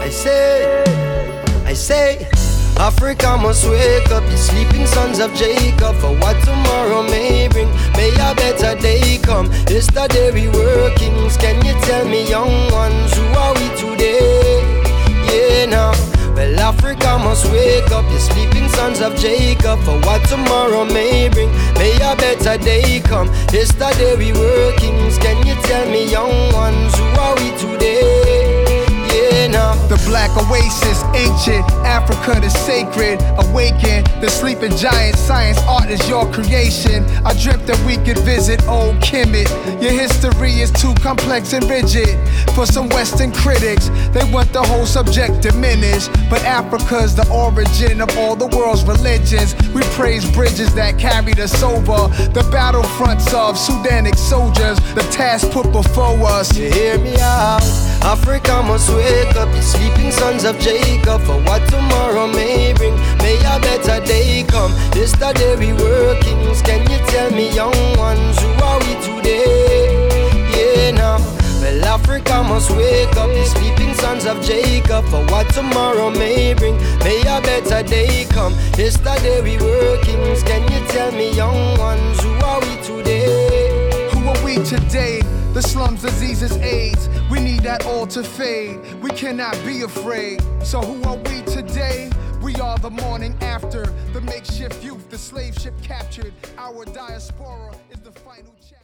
Hey, I say, I say, Africa must wake up, you sleeping sons of Jacob. For what tomorrow may bring, may a better day come. Yesterday we were kings, can you tell me, young ones, who are we today? Yeah, now, well, Africa must wake up, you sleeping sons of Jacob. For what tomorrow may bring, may a better day come. Yesterday we were kings, can you tell me, young ones, who are we today? The black oasis, ancient Africa, the sacred, awaken the sleeping giant. Science, art is your creation. I dreamt that we could visit old Kemet. Your history is too complex and rigid for some Western critics. They want the whole subject diminished, but Africa's the origin of all the world's religions. We praise bridges that carried us over the battlefronts of Sudanic soldiers, the task put before us. You hear me out? Africa must wake up, you sleeping sons of Jacob. For what tomorrow may bring, may a better day come. Yesterday we were kings, can you tell me, young ones, who are we today? Yeah, now, well, Africa must wake up, you sleeping sons of Jacob. For what tomorrow may bring, may a better day come. Yesterday we were kings, can you tell me, young ones, who are we today? Who are we today? The slums, diseases, AIDS, we need that all to fade. We cannot be afraid. So who are we today? We are the morning after, the makeshift youth, the slave ship captured. Our diaspora is the final chapter.